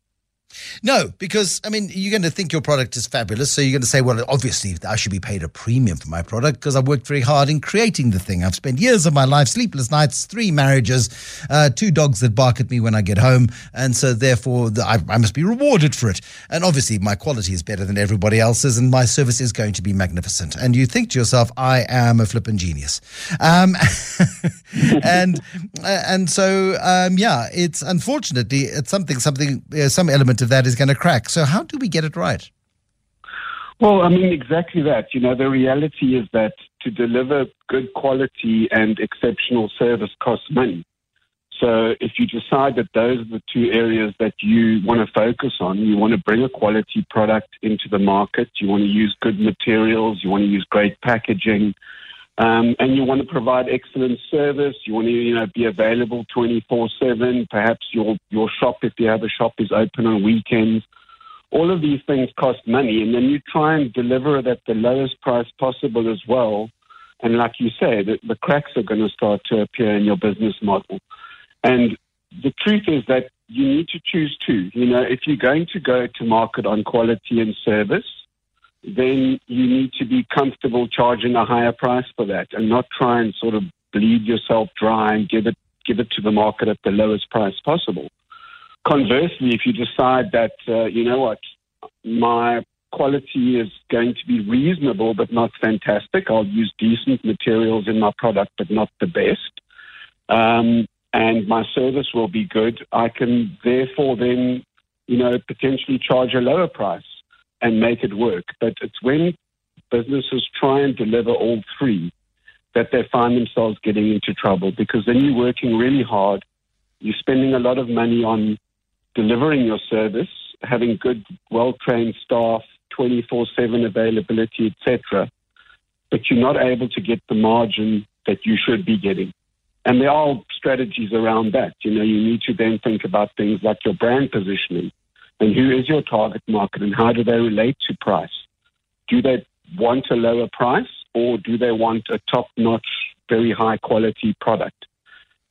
No, because, I mean, you're going to think your product is fabulous, so you're going to say, well, obviously I should be paid a premium for my product because I've worked very hard in creating the thing. I've spent years of my life, sleepless nights, 3 marriages, 2 dogs that bark at me when I get home, and so therefore I must be rewarded for it. And obviously my quality is better than everybody else's and my service is going to be magnificent. And you think to yourself, I am a flippin' genius. It's unfortunately, it's some element of that is going to crack. So how do we get it right? Well, I mean, exactly that. You know, the reality is that to deliver good quality and exceptional service costs money. So if you decide that those are the two areas that you want to focus on, you want to bring a quality product into the market, you want to use good materials, you want to use great packaging, and you want to provide excellent service. You want to, be available 24/7. Perhaps your shop, if you have a shop, is open on weekends. All of these things cost money, and then you try and deliver it at the lowest price possible as well. And like you say, the cracks are going to start to appear in your business model. And the truth is that you need to choose two. You know, if you're going to go to market on quality and service, then you need to be comfortable charging a higher price for that and not try and sort of bleed yourself dry and give it to the market at the lowest price possible. Conversely, if you decide that, my quality is going to be reasonable but not fantastic, I'll use decent materials in my product but not the best, and my service will be good, I can therefore then, potentially charge a lower price and make it work. But it's when businesses try and deliver all three that they find themselves getting into trouble, because then you're working really hard, you're spending a lot of money on delivering your service, having good, well-trained staff, 24/7 availability, etc., but you're not able to get the margin that you should be getting. And there are strategies around that. You need to then think about things like your brand positioning. And who is your target market and how do they relate to price? Do they want a lower price or do they want a top-notch, very high-quality product?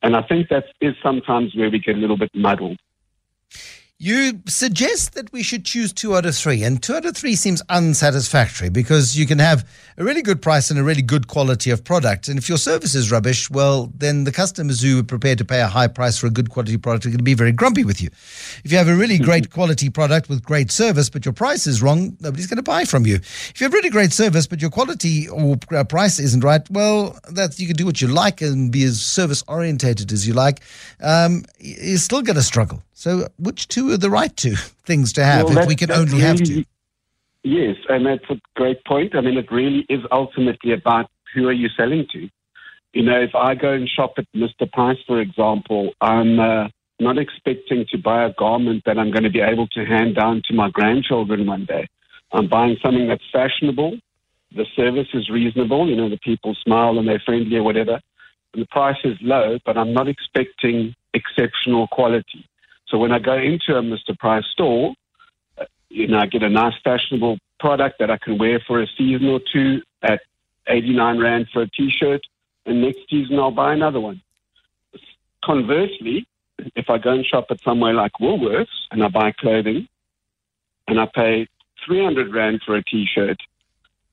And I think that is sometimes where we get a little bit muddled. You suggest that we should choose 2 out of 3, and 2 out of 3 seems unsatisfactory because you can have a really good price and a really good quality of product. And if your service is rubbish, well, then the customers who are prepared to pay a high price for a good quality product are going to be very grumpy with you. If you have a really great quality product with great service, but your price is wrong, nobody's going to buy from you. If you have really great service, but your quality or price isn't right, well, that's, you can do what you like and be as service orientated as you like. You're still going to struggle. So which two are the right two things to have if we can only have two? Yes, and that's a great point. I mean, it really is ultimately about who are you selling to. If I go and shop at Mr. Price, for example, I'm not expecting to buy a garment that I'm going to be able to hand down to my grandchildren one day. I'm buying something that's fashionable. The service is reasonable. The people smile and they're friendly or whatever. And the price is low, but I'm not expecting exceptional quality. So when I go into a Mr. Price store, you know, get a nice fashionable product that I can wear for a season or two at 89 Rand for a T-shirt, and next season I'll buy another one. Conversely, if I go and shop at somewhere like Woolworths and I buy clothing and I pay 300 Rand for a T-shirt,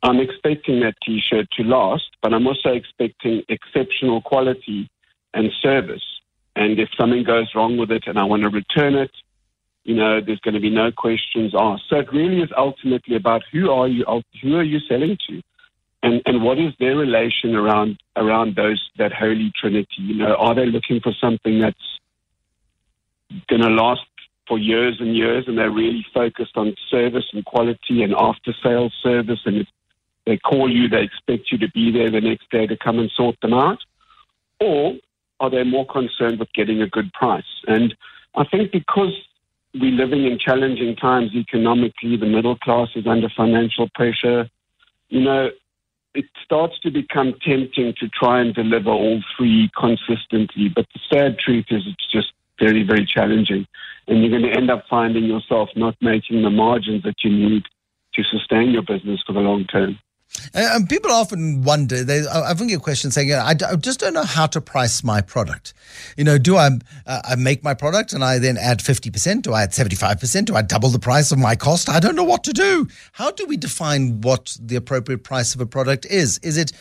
I'm expecting that T-shirt to last, but I'm also expecting exceptional quality and service. And if something goes wrong with it and I want to return it, you know, there's going to be no questions asked. So it really is ultimately about who are you selling to, and what is their relation around those, that holy trinity. You know, are they looking for something that's going to last for years and years, and they're really focused on service and quality and after-sales service, and if they call you, they expect you to be there the next day to come and sort them out? Or are they more concerned with getting a good price? And I think because we're living in challenging times economically, the middle class is under financial pressure, you know, it starts to become tempting to try and deliver all three consistently, but the sad truth is it's just very, very challenging. And you're going to end up finding yourself not making the margins that you need to sustain your business for the long term. And people often wonder, I've been getting questions saying, I just don't know how to price my product. You know, do I make my product and I then add 50%? Do I add 75%? Do I double the price of my cost? I don't know what to do. How do we define what the appropriate price of a product is? Is it,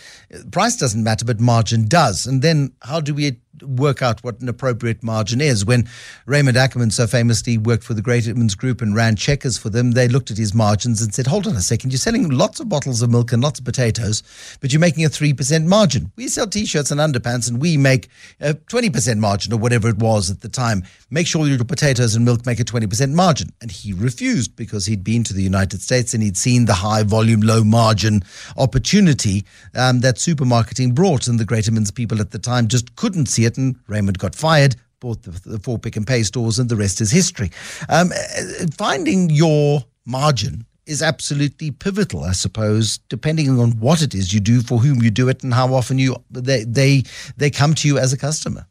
price doesn't matter, but margin does. And then how do we work out what an appropriate margin is? When Raymond Ackerman so famously worked for the Greatman's Group and ran Checkers for them, they looked at his margins and said, hold on a second, you're selling lots of bottles of milk and lots of potatoes, but you're making a 3% margin. We sell T-shirts and underpants and we make a 20% margin, or whatever it was at the time. Make sure your potatoes and milk make a 20% margin. And he refused, because he'd been to the United States and he'd seen the high volume, low margin opportunity that supermarketing brought, and the Greatman's people at the time just couldn't see it. And Raymond got fired, bought the four Pick n Pay stores, and the rest is history. Finding your margin is absolutely pivotal, I suppose, depending on what it is you do, for whom you do it, and how often they come to you as a customer.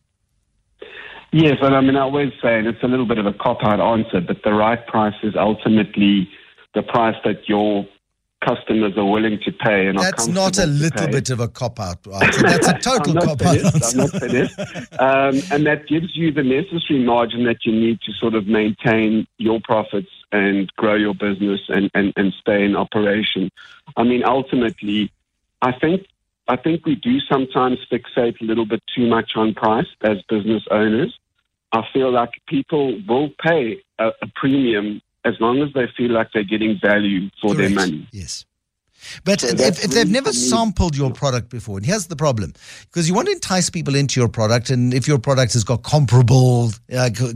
Yes, and I mean, I always say, and it's a little bit of a cop-out answer, but the right price is ultimately the price that your customers are willing to pay. And that's not a little bit of a cop-out answer. That's a total cop-out answer. And that gives you the necessary margin that you need to sort of maintain your profits and grow your business and stay in operation. I mean, ultimately, I think we do sometimes fixate a little bit too much on price as business owners. I feel like people will pay a premium as long as they feel like they're getting value for Correct. Their money. Yes. But so if they've never sampled your product before, and here's the problem, because you want to entice people into your product, and if your product has got comparable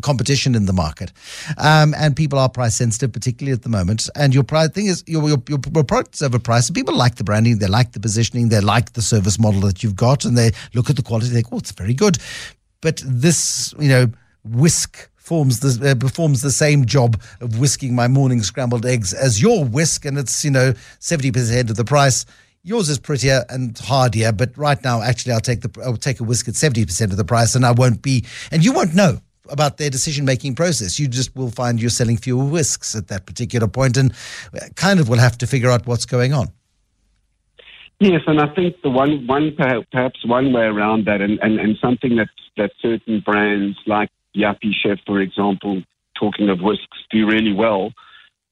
competition in the market, and people are price sensitive, particularly at the moment, and your thing is your product's overpriced, and people like the branding, they like the positioning, they like the service model that you've got, and they look at the quality, they think, oh, it's very good. But this, you know, whisk performs the same job of whisking my morning scrambled eggs as your whisk, and it's, you know, 70% of the price. Yours is prettier and hardier, but right now, actually, I'll take a whisk at 70% of the price, and I won't be, and you won't know about their decision-making process. You just will find you're selling fewer whisks at that particular point, and kind of will have to figure out what's going on. Yes, and I think the one way around that, and something that certain brands like Yappy Chef, for example, talking of whisks, do really well,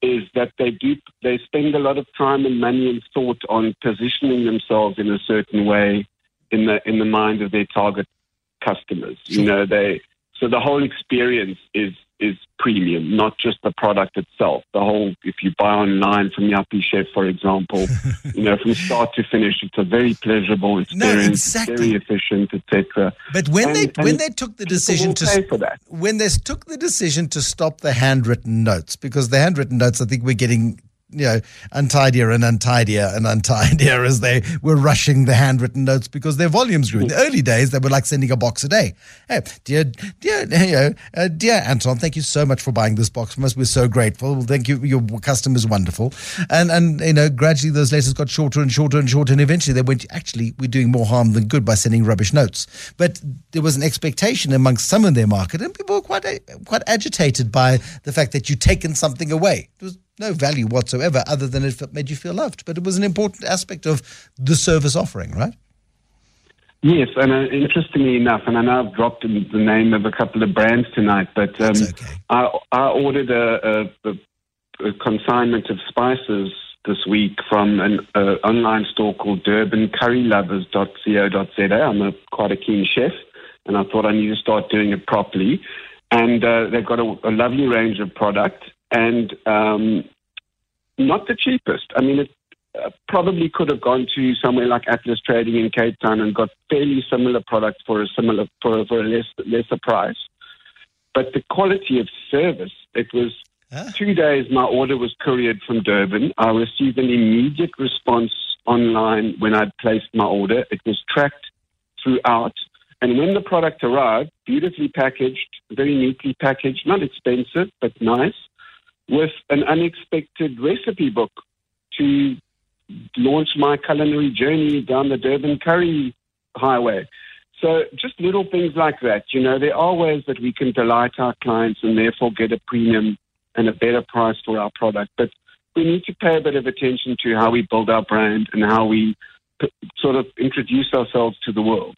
is that they spend a lot of time and money and thought on positioning themselves in a certain way in the mind of their target customers. You know, so the whole experience is premium, not just the product itself. The whole, if you buy online from Yappy Chef, for example, you know, from start to finish, it's a very pleasurable experience, very efficient, etc. But when they took the decision to stop the handwritten notes, because the handwritten notes, I think we're getting, you know, untidier and untidier and untidier as they were rushing the handwritten notes because their volumes grew. In the early days, they were like sending a box a day. Hey, dear Anton, thank you so much for buying this box from us. We're so grateful. Thank you. Your customer's wonderful. And you know, gradually those letters got shorter and shorter and shorter, and eventually they went, actually, we're doing more harm than good by sending rubbish notes. But there was an expectation amongst some in their market, and people were quite agitated by the fact that you'd taken something away. It was no value whatsoever other than it made you feel loved. But it was an important aspect of the service offering, right? Yes, and interestingly enough, and I know I've dropped the name of a couple of brands tonight, but okay. I ordered a consignment of spices this week from an online store called DurbanCurryLovers.co.za. I'm quite a keen chef, and I thought I need to start doing it properly. And they've got a lovely range of product, and not the cheapest. I mean, it probably could have gone to somewhere like Atlas Trading in Cape Town and got fairly similar product for a lesser price. But the quality of service, it was 2 days my order was couriered from Durban. I received an immediate response online when I'd placed my order. It was tracked throughout. And when the product arrived, beautifully packaged, very neatly packaged, not expensive, but nice, with an unexpected recipe book to launch my culinary journey down the Durban curry highway. So just little things like that. You know, there are ways that we can delight our clients and therefore get a premium and a better price for our product. But we need to pay a bit of attention to how we build our brand and how we sort of introduce ourselves to the world.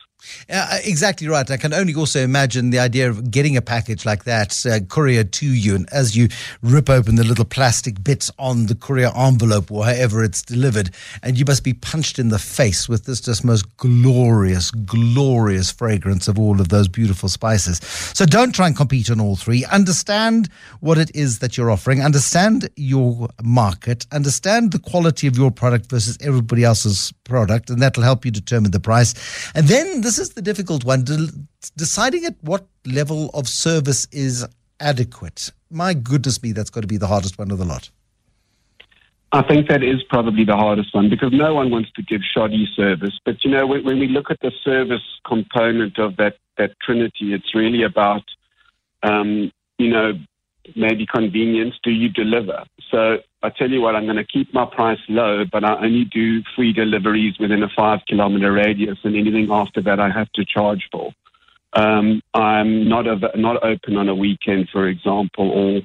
Exactly right. I can only also imagine the idea of getting a package like that couriered to you, and as you rip open the little plastic bits on the courier envelope or however it's delivered, and you must be punched in the face with this just most glorious, glorious fragrance of all of those beautiful spices. So don't try and compete on all three. Understand what it is that you're offering. Understand your market. Understand the quality of your product versus everybody else's product, and that'll help you determine the price. And then this is the difficult one, deciding at what level of service is adequate. My goodness me, that's got to be the hardest one of the lot. I think that is probably the hardest one because no one wants to give shoddy service. But, you know, when we look at the service component of that trinity, it's really about, you know, maybe convenience. Do you deliver? So I tell you what, I'm going to keep my price low, but I only do free deliveries within a 5-kilometer radius, and anything after that I have to charge for. I'm not open on a weekend, for example, or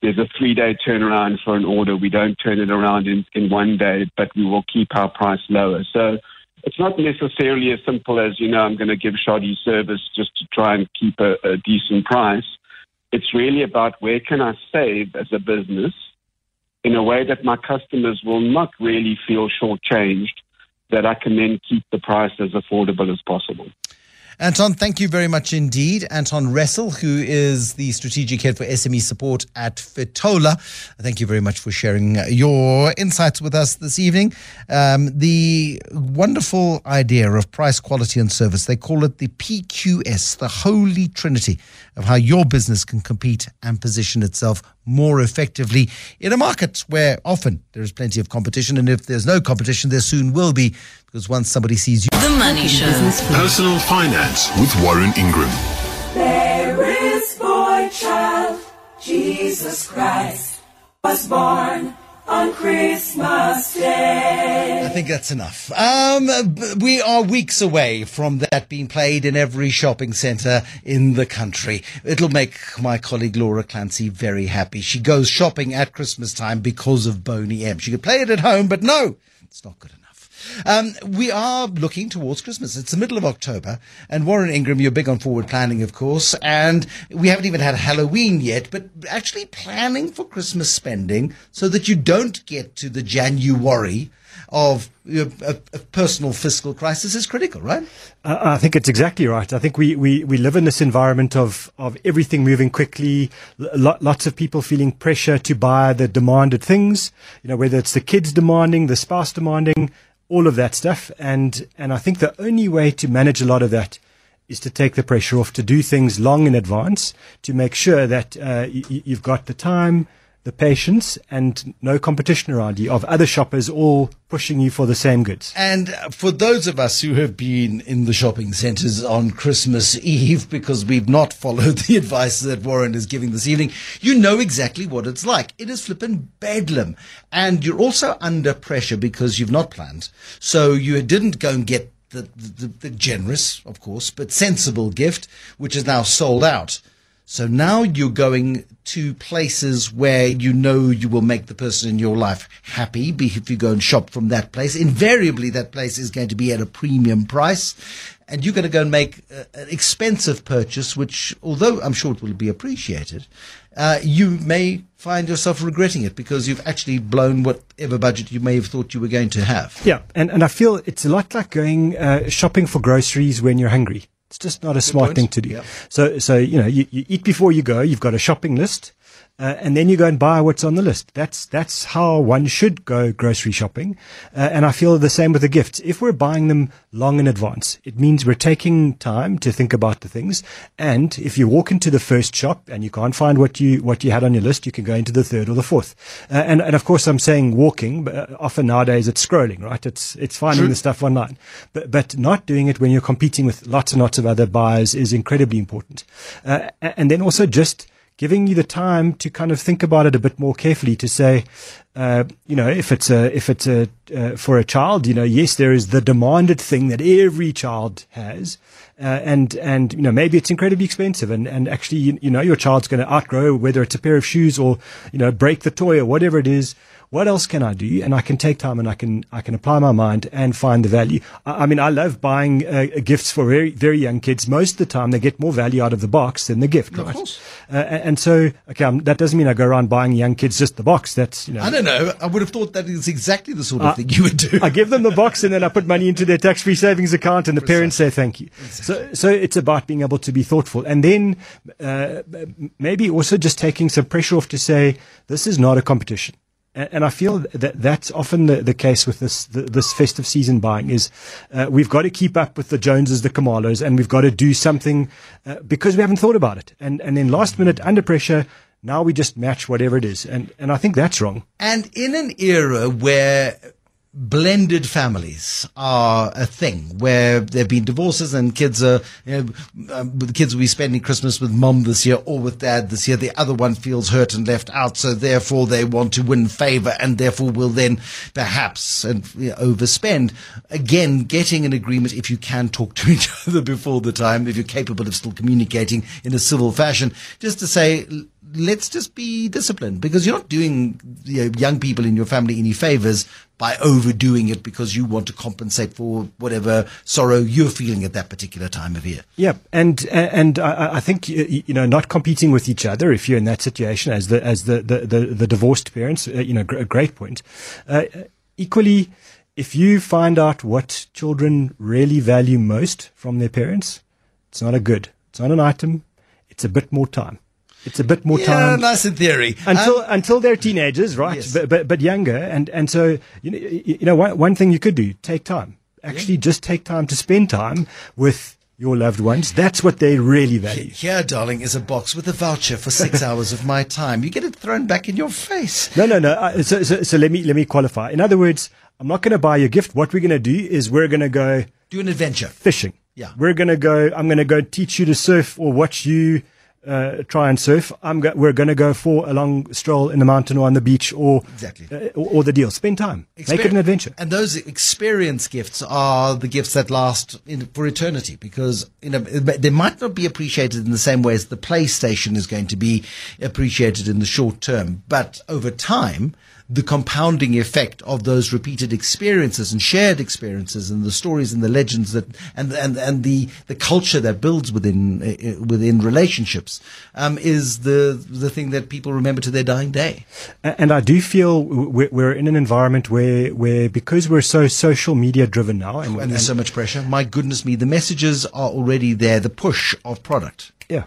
there's a 3-day turnaround for an order. We don't turn it around in 1 day, but we will keep our price lower. So it's not necessarily as simple as, you know, I'm going to give shoddy service just to try and keep a decent price. It's really about where can I save as a business in a way that my customers will not really feel shortchanged, that I can then keep the price as affordable as possible. Anton, thank you very much indeed. Anton Ressel, who is the Strategic Head for SME Support at Fetola. Thank you very much for sharing your insights with us this evening. The wonderful idea of price, quality and service, they call it the PQS, the holy trinity of how your business can compete and position itself more effectively in a market where often there is plenty of competition. And if there's no competition, there soon will be, because once somebody sees you... The Money Show. Personal Finance with Warren Ingram. There is boy child, Jesus Christ, was born on Christmas Day. I think that's enough. We are weeks away from that being played in every shopping centre in the country. It'll make my colleague Laura Clancy very happy. She goes shopping at Christmas time because of Boney M. She could play it at home, but no, it's not good enough. We are looking towards Christmas. It's the middle of October, and Warren Ingram, you're big on forward planning, of course, and we haven't even had Halloween yet, but actually planning for Christmas spending so that you don't get to the January of a personal fiscal crisis is critical, right? I think it's exactly right. I think we live in this environment of everything moving quickly, lots of people feeling pressure to buy the demanded things, you know, whether it's the kids demanding, the spouse demanding, all of that stuff. And I think the only way to manage a lot of that is to take the pressure off, to do things long in advance, to make sure that you've got the time, the patience, and no competition around you of other shoppers all pushing you for the same goods. And for those of us who have been in the shopping centres on Christmas Eve because we've not followed the advice that Warren is giving this evening, you know exactly what it's like. It is flippin' bedlam. And you're also under pressure because you've not planned. So you didn't go and get the generous, of course, but sensible gift, which is now sold out. So now you're going to places where you know you will make the person in your life happy. If you go and shop from that place, invariably that place is going to be at a premium price. And you're going to go and make an expensive purchase, which, although I'm sure it will be appreciated, you may find yourself regretting it because you've actually blown whatever budget you may have thought you were going to have. Yeah, and I feel it's a lot like going shopping for groceries when you're hungry. It's just not a smart thing to do. Yep. So you know, you eat before you go. You've got a shopping list, and then you go and buy what's on the list. That's how one should go grocery shopping. And I feel the same with the gifts. If we're buying them long in advance, it means we're taking time to think about the things. And if you walk into the first shop and you can't find what you had on your list, you can go into the third or the fourth. And of course, I'm saying walking, but often nowadays it's scrolling, right? It's finding the stuff online, but not doing it when you're competing with lots and lots of other buyers is incredibly important. And then also just giving you the time to kind of think about it a bit more carefully, to say, you know, if it's for a child, you know, yes, there is the demanded thing that every child has. And, you know, maybe it's incredibly expensive and actually, you know, your child's going to outgrow, whether it's a pair of shoes or, you know, break the toy or whatever it is. What else can I do? And I can take time and I can apply my mind and find the value. I mean, I love buying gifts for very, very young kids. Most of the time, they get more value out of the box than the gift, right? Of course. And so, okay, that doesn't mean I go around buying young kids just the box. That's, you know. I don't know. I would have thought that is exactly the sort of thing you would do. I give them the box and then I put money into their tax-free savings account and the parents say thank you. Exactly. So it's about being able to be thoughtful. And then maybe also just taking some pressure off to say, this is not a competition. And I feel that that's often the case with this festive season buying is we've got to keep up with the Joneses, the Kamalos, and we've got to do something because we haven't thought about it. And then last minute, under pressure, now we just match whatever it is. And I think that's wrong. And in an era where blended families are a thing, where there have been divorces and kids are, you know, the kids will be spending Christmas with mom this year or with dad this year. The other one feels hurt and left out, so therefore they want to win favor and therefore will then perhaps overspend. Again, getting an agreement, if you can talk to each other before the time, if you're capable of still communicating in a civil fashion, just to say, let's just be disciplined, because you're not doing, you know, young people in your family any favors by overdoing it because you want to compensate for whatever sorrow you're feeling at that particular time of year. Yeah, and I think, you know, not competing with each other if you're in that situation as the divorced parents, you know, a great point. Equally, if you find out what children really value most from their parents, it's not a good, it's not an item, it's a bit more time. It's a bit more time. Yeah, nice in theory. Until they're teenagers, right? Yes. But younger. And so, you know, one thing you could do, take time. Actually, just take time to spend time with your loved ones. That's what they really value. Here, darling, is a box with a voucher for 6 hours of my time. You get it thrown back in your face. No. So let me qualify. In other words, I'm not going to buy your gift. What we're going to do is we're going to go do an adventure. Fishing. Yeah. We're going to go, I'm going to go teach you to surf or watch you try and surf. We're going to go for a long stroll in the mountain or on the beach or exactly or the deal. Spend time, make it an adventure. And those experience gifts are the gifts that last for eternity, because you know they might not be appreciated in the same way as the PlayStation is going to be appreciated in the short term, but over time, the compounding effect of those repeated experiences and shared experiences and the stories and the legends that and the culture that builds within relationships is the thing that people remember to their dying day. And I do feel we're in an environment where because we're so social media driven now and there's so much pressure, my goodness me, the messages are already there, the push of product. Yeah.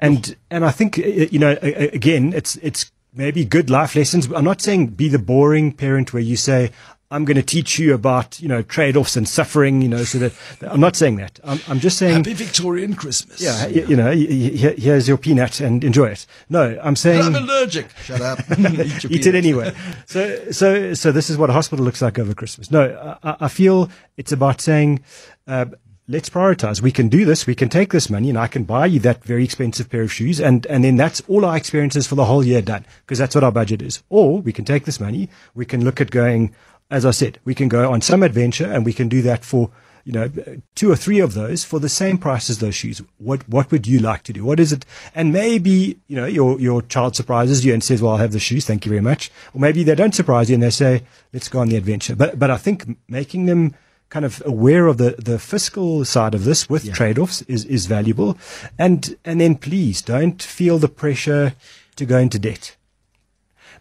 And I think, you know, again, it's maybe good life lessons. I'm not saying be the boring parent where you say, I'm going to teach you about, you know, trade-offs and suffering, you know, so that I'm not saying that. I'm just saying happy Victorian Christmas. Yeah. You know, here's your peanut and enjoy it. No, I'm saying I'm allergic. Shut up. Eat it anyway. So this is what a hospital looks like over Christmas. No, I feel it's about saying, let's prioritize. We can do this. We can take this money and I can buy you that very expensive pair of shoes. And then that's all our experiences for the whole year done, because that's what our budget is. Or we can take this money. We can look at going, as I said, we can go on some adventure and we can do that for, you know, two or three of those for the same price as those shoes. What would you like to do? What is it? And maybe, you know, your child surprises you and says, well, I'll have the shoes. Thank you very much. Or maybe they don't surprise you and they say, let's go on the adventure. But I think making them kind of aware of the fiscal side of this with trade-offs is valuable. And then please don't feel the pressure to go into debt.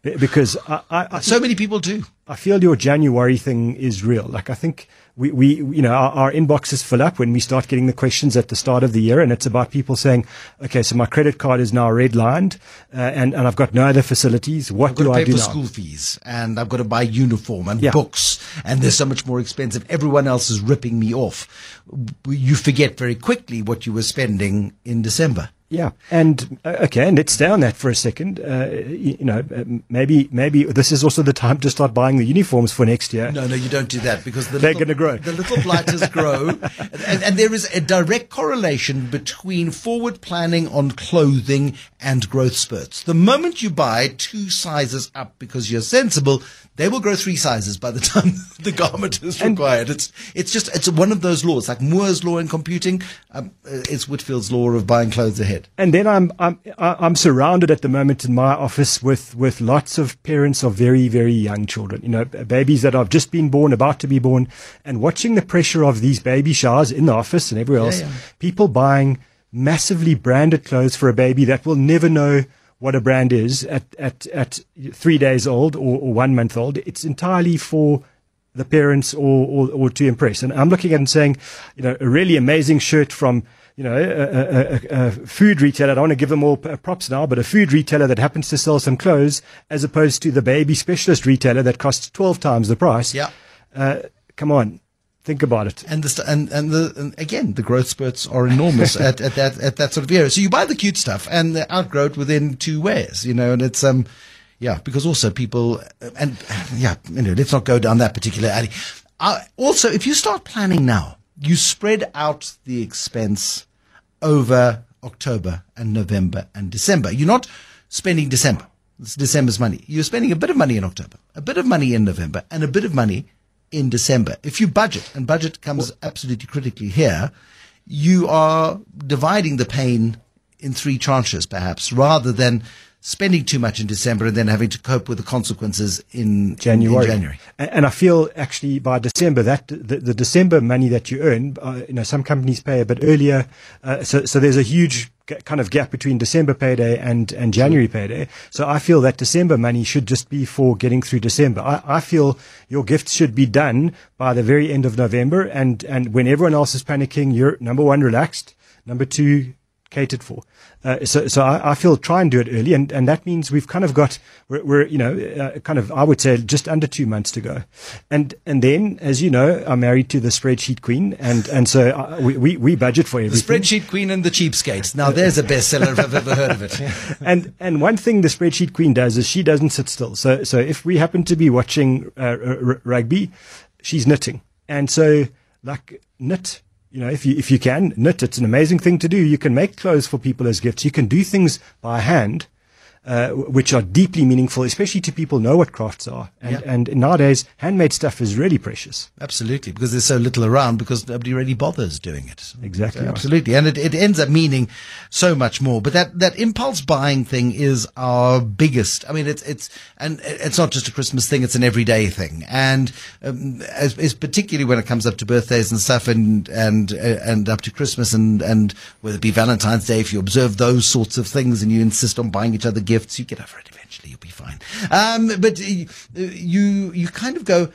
Because I so many people do. I feel your January thing is real. Like, I think we you know, our inboxes fill up when we start getting the questions at the start of the year, and it's about people saying, okay, so my credit card is now redlined, and I've got no other facilities. What do I do now? I've got to pay for school fees, and I've got to buy uniform and books, and they're so much more expensive. Everyone else is ripping me off. You forget very quickly what you were spending in December. Yeah, and okay, and let's stay on that for a second. You know, maybe this is also the time to start buying the uniforms for next year. No, you don't do that, because they're going to grow. The little blighters grow, and there is a direct correlation between forward planning on clothing and growth spurts. The moment you buy two sizes up because you're sensible, they will grow three sizes by the time the garment is required. It's one of those laws, like Moore's law in computing. It's Whitfield's law of buying clothes ahead. And then I'm surrounded at the moment in my office with lots of parents of very, very young children, you know, babies that have just been born, about to be born, and watching the pressure of these baby showers in the office and everywhere else, people buying massively branded clothes for a baby that will never know what a brand is at 3 days old or 1 month old. It's entirely for the parents or to impress. And I'm looking at it and saying, you know, a really amazing shirt from, you know, a food retailer. I don't want to give them all props now, but a food retailer that happens to sell some clothes, as opposed to the baby specialist retailer that costs 12 times the price. Yeah. Come on. Think about it. And again, the growth spurts are enormous at that sort of era. So you buy the cute stuff and they're outgrown within 2 wears, you know, and it's, yeah, because also people, and yeah, you know, let's not go down that particular alley. Also, if you start planning now, you spread out the expense over October and November and December. You're not spending December. It's December's money. You're spending a bit of money in October, a bit of money in November, and a bit of money in December. If you budget, and budget comes absolutely critically here, you are dividing the pain in three tranches, perhaps, rather than spending too much in December and then having to cope with the consequences in January. And I feel actually by December that the December money that you earn, you know, some companies pay a bit earlier. So there's a huge kind of gap between December payday and January payday. So I feel that December money should just be for getting through December. I feel your gifts should be done by the very end of November. And when everyone else is panicking, you're number one, relaxed. Number two, catered for. So I feel try and do it early, and that means we've kind of got we're you know kind of I would say just under 2 months to go, and then, as you know, I'm married to the spreadsheet queen, and so we budget for everything. The spreadsheet queen and the cheapskates. Now there's a bestseller if I've ever heard of it. And one thing the spreadsheet queen does is she doesn't sit still. So if we happen to be watching rugby, she's knitting, and so like knit. You know, if you can knit, it's an amazing thing to do. You can make clothes for people as gifts. You can do things by hand, which are deeply meaningful, especially to people who know what crafts are. And nowadays, handmade stuff is really precious. Absolutely, because there's so little around, because nobody really bothers doing it. Exactly. So, absolutely. And it ends up meaning so much more. But that impulse buying thing is our biggest. I mean, it's not just a Christmas thing. It's an everyday thing. And it's particularly when it comes up to birthdays and stuff and up to Christmas and whether it be Valentine's Day, if you observe those sorts of things and you insist on buying each other gifts, you get over it eventually. You'll be fine. But you kind of go,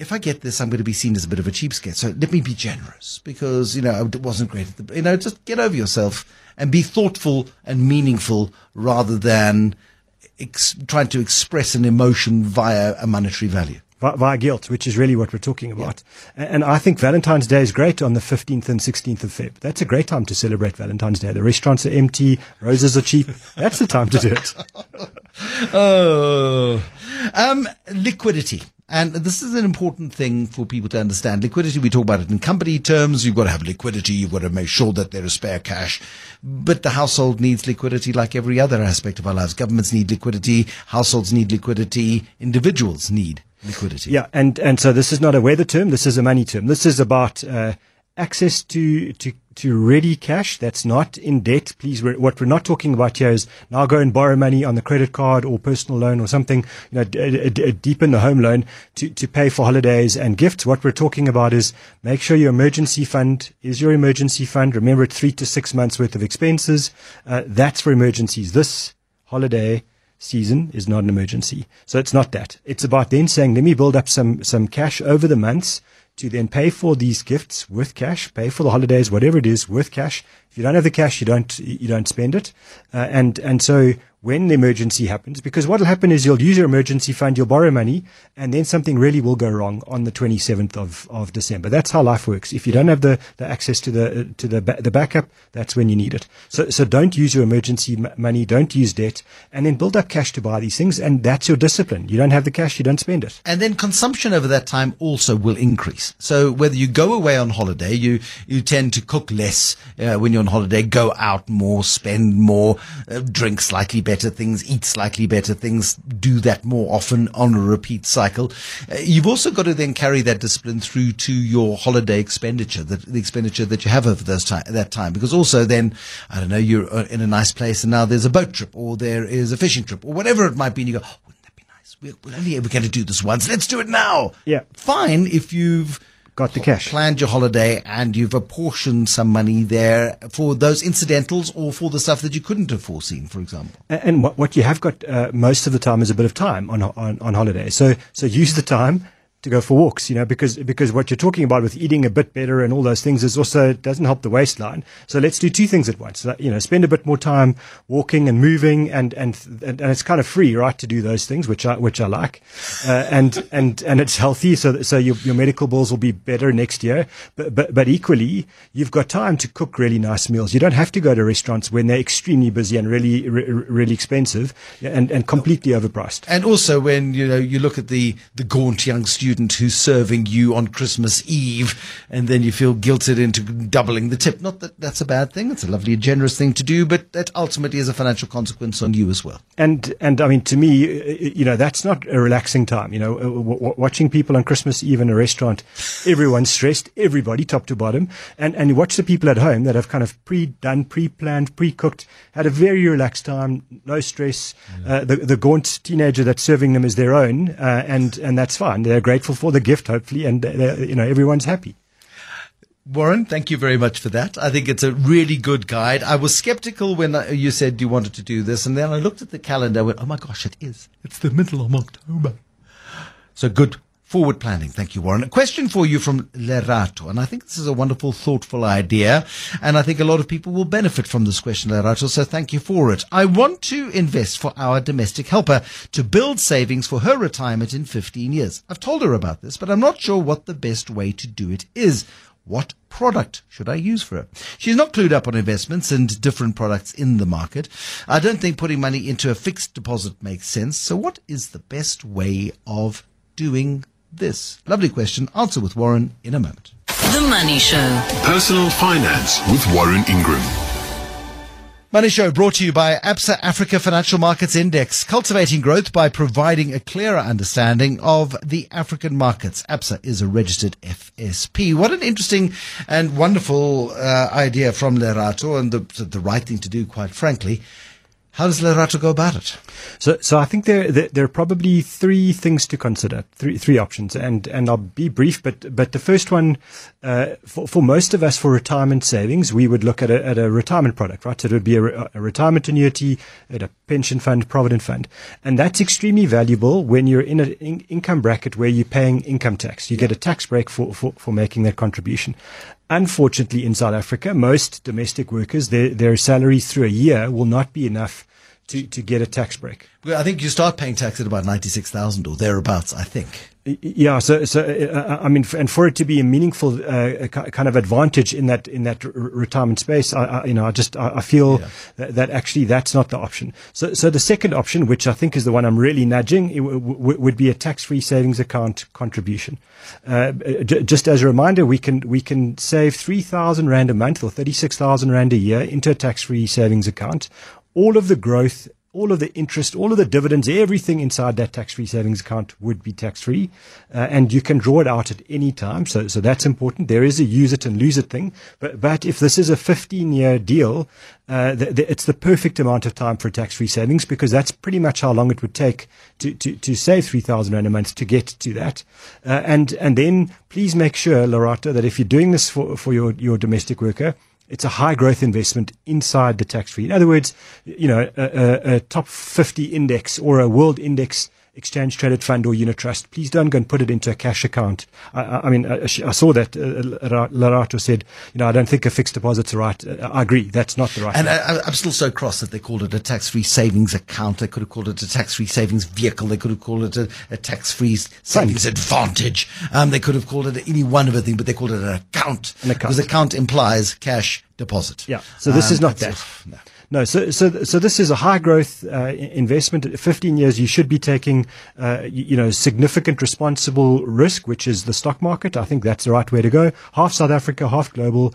if I get this, I'm going to be seen as a bit of a cheapskate. So let me be generous, because you know it wasn't great. You know, just get over yourself and be thoughtful and meaningful, rather than trying to express an emotion via a monetary value. Via guilt, which is really what we're talking about. Yeah. And I think Valentine's Day is great on the 15th and 16th of Feb. That's a great time to celebrate Valentine's Day. The restaurants are empty. Roses are cheap. That's the time to do it. Liquidity. And this is an important thing for people to understand. Liquidity, we talk about it in company terms. You've got to have liquidity. You've got to make sure that there is spare cash. But the household needs liquidity like every other aspect of our lives. Governments need liquidity. Households need liquidity. Individuals need liquidity. Yeah, and so this is not a weather term. This is a money term. This is about access to ready cash that's not in debt. Please, what we're not talking about here is now go and borrow money on the credit card or personal loan or something, you know, deepen the home loan to pay for holidays and gifts. What we're talking about is make sure your emergency fund is your emergency fund. Remember, it's 3 to 6 months worth of expenses. That's for emergencies. This holiday season is not an emergency. So it's not that. It's about then saying, let me build up some cash over the months to then pay for these gifts with cash, pay for the holidays, whatever it is, with cash. If you don't have the cash, you don't spend it. And so when the emergency happens, because what will happen is you'll use your emergency fund, you'll borrow money, and then something really will go wrong on the 27th of December. That's how life works. If you don't have the access to the backup, that's when you need it. So don't use your emergency money, don't use debt, and then build up cash to buy these things, and that's your discipline. You don't have the cash, you don't spend it. And then consumption over that time also will increase. So whether you go away on holiday, you tend to cook less when you're on holiday, go out more, spend more, drink slightly better things, eat slightly better things, do that more often on a repeat cycle. You've also got to then carry that discipline through to your holiday expenditure, the expenditure that you have over that time, because also then, I don't know, you're in a nice place and now there's a boat trip or there is a fishing trip or whatever it might be, and you go, oh, wouldn't that be nice? We're only ever going to do this once. Let's do it now. Yeah. Fine if you've got the cash, planned your holiday, and you've apportioned some money there for those incidentals or for the stuff that you couldn't have foreseen, for example. And what you have got most of the time is a bit of time on holiday. So use the time to go for walks, you know, because what you're talking about with eating a bit better and all those things is also doesn't help the waistline. So let's do two things at once. You know, spend a bit more time walking and moving, and it's kind of free, right, to do those things, which I like, and it's healthy. So your medical bills will be better next year. But equally, you've got time to cook really nice meals. You don't have to go to restaurants when they're extremely busy and really expensive and completely overpriced. And also when you look at the gaunt young student who's serving you on Christmas Eve, and then you feel guilted into doubling the tip. Not that that's a bad thing. It's a lovely, generous thing to do, but that ultimately is a financial consequence on you as well. And I mean, to me, you know, that's not a relaxing time. You know, watching people on Christmas Eve in a restaurant, everyone's stressed, everybody top to bottom, and you watch the people at home that have kind of pre-done, pre-planned, pre-cooked, had a very relaxed time, no stress. Yeah. The gaunt teenager that's serving them is their own, and that's fine. They're great for the gift, hopefully, and you know, everyone's happy. Warren, thank you very much for that. I think it's a really good guide. I was skeptical when you said you wanted to do this, and then I looked at the calendar and went, oh my gosh, it is. It's the middle of October. So good forward planning. Thank you, Warren. A question for you from Lerato, and I think this is a wonderful, thoughtful idea, and I think a lot of people will benefit from this question, Lerato, so thank you for it. I want to invest for our domestic helper to build savings for her retirement in 15 years. I've told her about this, but I'm not sure what the best way to do it is. What product should I use for her? She's not clued up on investments and different products in the market. I don't think putting money into a fixed deposit makes sense. So what is the best way of doing this? Lovely question. Answer with Warren in a moment. The Money Show. Personal Finance with Warren Ingram. Money Show brought to you by ABSA Africa Financial Markets Index, cultivating growth by providing a clearer understanding of the African markets. ABSA is a registered FSP. What an interesting and wonderful idea from Lerato, and the right thing to do, quite frankly. How does Lerato go about it? So I think there are probably three things to consider, three options, and I'll be brief. But the first one, for most of us, for retirement savings, we would look at a retirement product, right? So it would be a retirement annuity, at a pension fund, provident fund, and that's extremely valuable when you're in an income bracket where you're paying income tax. You get a tax break for making that contribution. Unfortunately, in South Africa, most domestic workers, their salaries through a year will not be enough to get a tax break. I think you start paying tax at about 96,000 or thereabouts, I think. Yeah, so I mean, and for it to be a meaningful kind of advantage in that retirement space, I feel that actually that's not the option. So the second option, which I think is the one I'm really nudging, would be a tax-free savings account contribution. Just as a reminder, we can save 3,000 rand a month or 36,000 rand a year into a tax-free savings account. All of the growth all of the interest, all of the dividends, everything inside that tax-free savings account would be tax-free, and you can draw it out at any time. So that's important. There is a use it and lose it thing, but if this is a 15-year deal, it's the perfect amount of time for tax-free savings, because that's pretty much how long it would take to save 3,000 rand a month to get to that. And then please make sure, Lerato, that if you're doing this for your domestic worker, it's a high growth investment inside the tax-free. In other words, you know, a top 50 index or a world index exchange traded fund or unit trust. Please don't go and put it into a cash account. I saw that Lerato said, you know, I don't think a fixed deposit's right. I agree, that's not the right. And I'm still so cross that they called it a tax-free savings account. They could have called it a tax-free savings vehicle. They could have called it a tax-free savings advantage. They could have called it any one other thing, but they called it an account. An account. Because account implies cash deposit. Yeah. So this is not that. No. No, so this is a high growth investment. At 15 years, you should be taking, significant responsible risk, which is the stock market. I think that's the right way to go. Half South Africa, half global.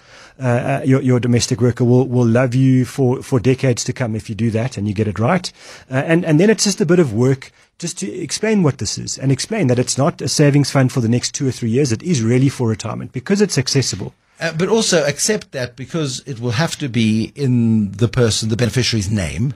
Your domestic worker will love you for decades to come if you do that and you get it right. And then it's just a bit of work just to explain what this is and explain that it's not a savings fund for the next 2 or 3 years. It is really for retirement because it's accessible. But also accept that, because it will have to be in the beneficiary's name,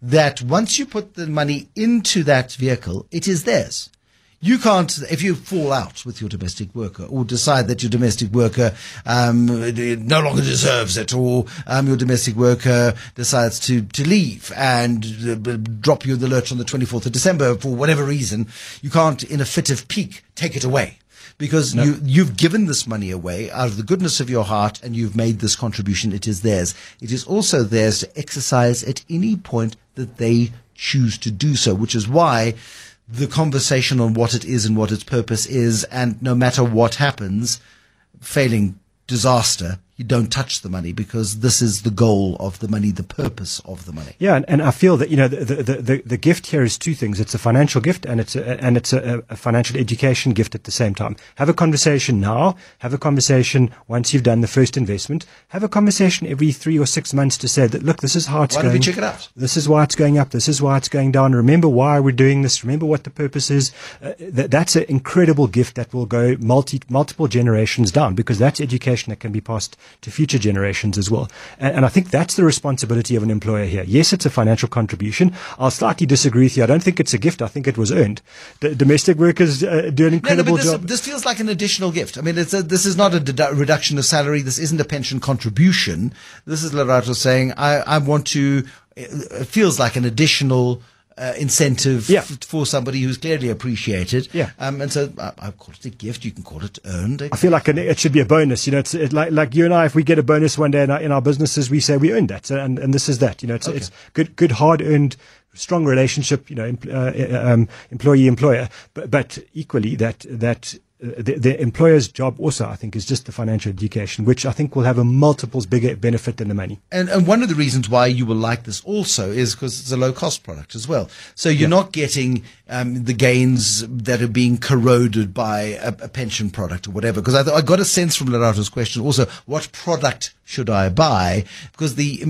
that once you put the money into that vehicle, it is theirs. You can't, if you fall out with your domestic worker or decide that your domestic worker no longer deserves it, or your domestic worker decides to leave and drop you in the lurch on the 24th of December for whatever reason, you can't, in a fit of pique, take it away. Because no. You've given this money away out of the goodness of your heart, and you've made this contribution. It is theirs. It is also theirs to exercise at any point that they choose to do so, which is why the conversation on what it is and what its purpose is, and no matter what happens, failing disaster, you don't touch the money, because this is the goal of the money, the purpose of the money. Yeah, and I feel that, you know, the gift here is two things. It's a financial gift, and it's a financial education gift at the same time. Have a conversation now. Have a conversation once you've done the first investment. Have a conversation every 3 or 6 months to say that, look, this is how it's going. Why don't we check it out? This is why it's going up. This is why it's going down. Remember why we're doing this. Remember what the purpose is. That's an incredible gift that will go multiple generations down, because that's education that can be passed to future generations as well. And I think that's the responsibility of an employer here. Yes, it's a financial contribution. I'll slightly disagree with you. I don't think it's a gift. I think it was earned. Domestic workers do an incredible job. This feels like an additional gift. I mean, this is not a reduction of salary. This isn't a pension contribution. This is Lerato saying, I want to, it feels like an additional incentive, yeah, for somebody who's clearly appreciated. Yeah. And so I call it a gift. You can call it earned. I feel like it should be a bonus. You know, it's like you and I, if we get a bonus one day in our businesses, we say we earned that. So, and this is that. You know, it's good, hard earned, strong relationship. You know, employee employer. But equally that. The employer's job also, I think, is just the financial education, which I think will have a multiples bigger benefit than the money. And one of the reasons why you will like this also is because it's a low-cost product as well. So you're not getting the gains that are being corroded by a pension product or whatever. Because I got a sense from Lerato's question also, what product should I buy? Because the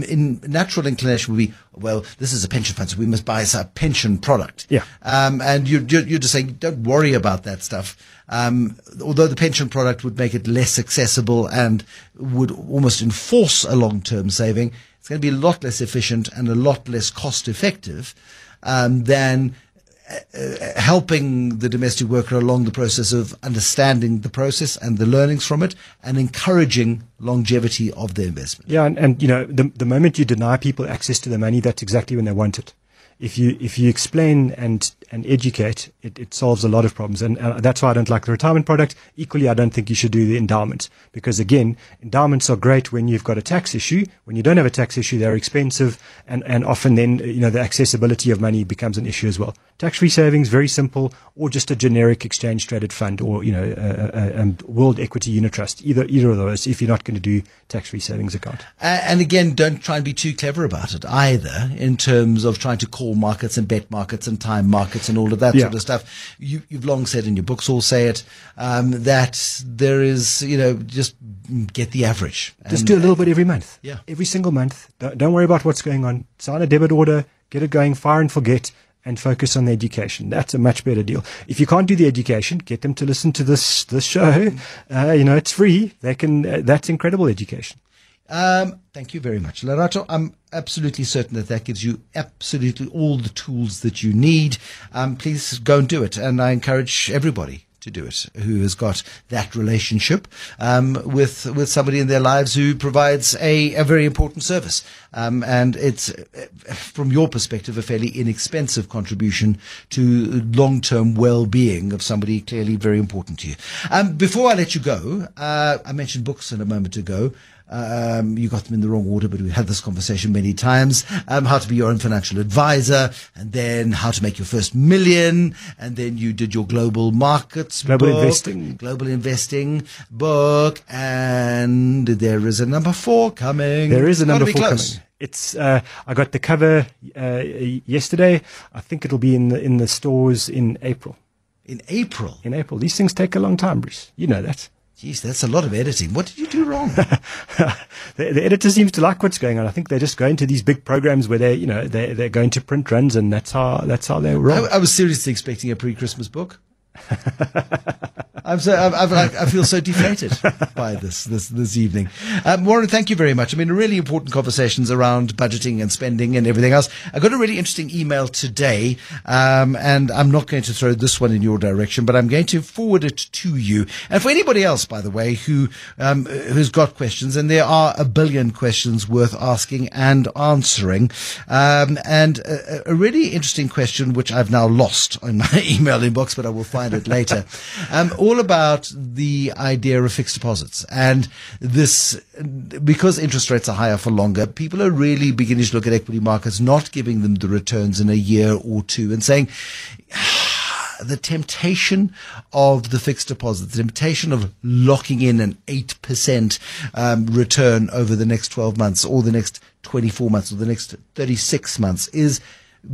natural inclination would be, well, this is a pension fund, so we must buy a pension product. Yeah. And you're just saying, don't worry about that stuff. Although the pension product would make it less accessible and would almost enforce a long-term saving, it's going to be a lot less efficient and a lot less cost-effective than helping the domestic worker along the process of understanding the process and the learnings from it and encouraging longevity of their investment. Yeah, and you know, the moment you deny people access to the money, that's exactly when they want it. If you explain and educate, it solves a lot of problems. And that's why I don't like the retirement product. Equally, I don't think you should do the endowments, because, again, endowments are great when you've got a tax issue. When you don't have a tax issue, they're expensive. And often then, you know, the accessibility of money becomes an issue as well. Tax-free savings, very simple, or just a generic exchange-traded fund or, you know, a world equity unit trust, either of those, if you're not going to do tax-free savings account. And, again, don't try and be too clever about it either in terms of trying to call markets and bet markets and time markets and all of that sort of stuff. You've long said, and your books all say it, that there is, you know, just get the average. Just do a little bit every month. Yeah. Every single month. Don't worry about what's going on. Sign a debit order. Get it going, fire and forget, and focus on the education. That's a much better deal. If you can't do the education, get them to listen to this show. You know, it's free. They can. That's incredible education. Thank you very much, Lerato. I'm absolutely certain that gives you absolutely all the tools that you need. Please go and do it. And I encourage everybody to do it who has got that relationship with somebody in their lives who provides a very important service. And it's, from your perspective, a fairly inexpensive contribution to long-term well-being of somebody clearly very important to you. Before I let you go, I mentioned books in a moment ago. You got them in the wrong order, but we've had this conversation many times. How to be your own financial advisor, and then how to make your first million, and then you did your global markets book, global investing book, and there is a number 4 coming. There is a number 4 coming. It's I got the cover yesterday. I think it'll be in the stores in April. In April. In April. These things take a long time, Bruce. You know that. Jeez, that's a lot of editing. What did you do wrong? The editor seems to like what's going on. I think they just go into these big programs where they're going to print runs, and that's how they're wrong. I was seriously expecting a pre-Christmas book. I feel so deflated by this evening. Warren, thank you very much. I mean, really important conversations around budgeting and spending and everything else. I got a really interesting email today, and I'm not going to throw this one in your direction, but I'm going to forward it to you. And for anybody else, by the way, who's got questions, and there are a billion questions worth asking and answering, and a really interesting question which I've now lost in my email inbox, but I will find it later. All about the idea of fixed deposits, and this, because interest rates are higher for longer, people are really beginning to look at equity markets, not giving them the returns in a year or two, and saying, the temptation of the fixed deposit, the temptation of locking in an 8% return over the next 12 months or the next 24 months or the next 36 months is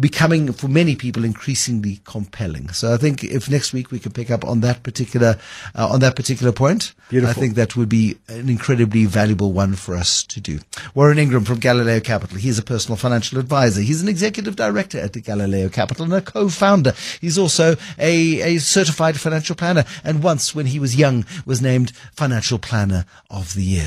becoming, for many people, increasingly compelling. So I think if next week we can pick up on that particular point, beautiful. I think that would be an incredibly valuable one for us to do. Warren Ingram from Galileo Capital. He's a personal financial advisor. He's an executive director at the Galileo Capital and a co-founder. He's also a certified financial planner, and once, when he was young, was named Financial Planner of the Year.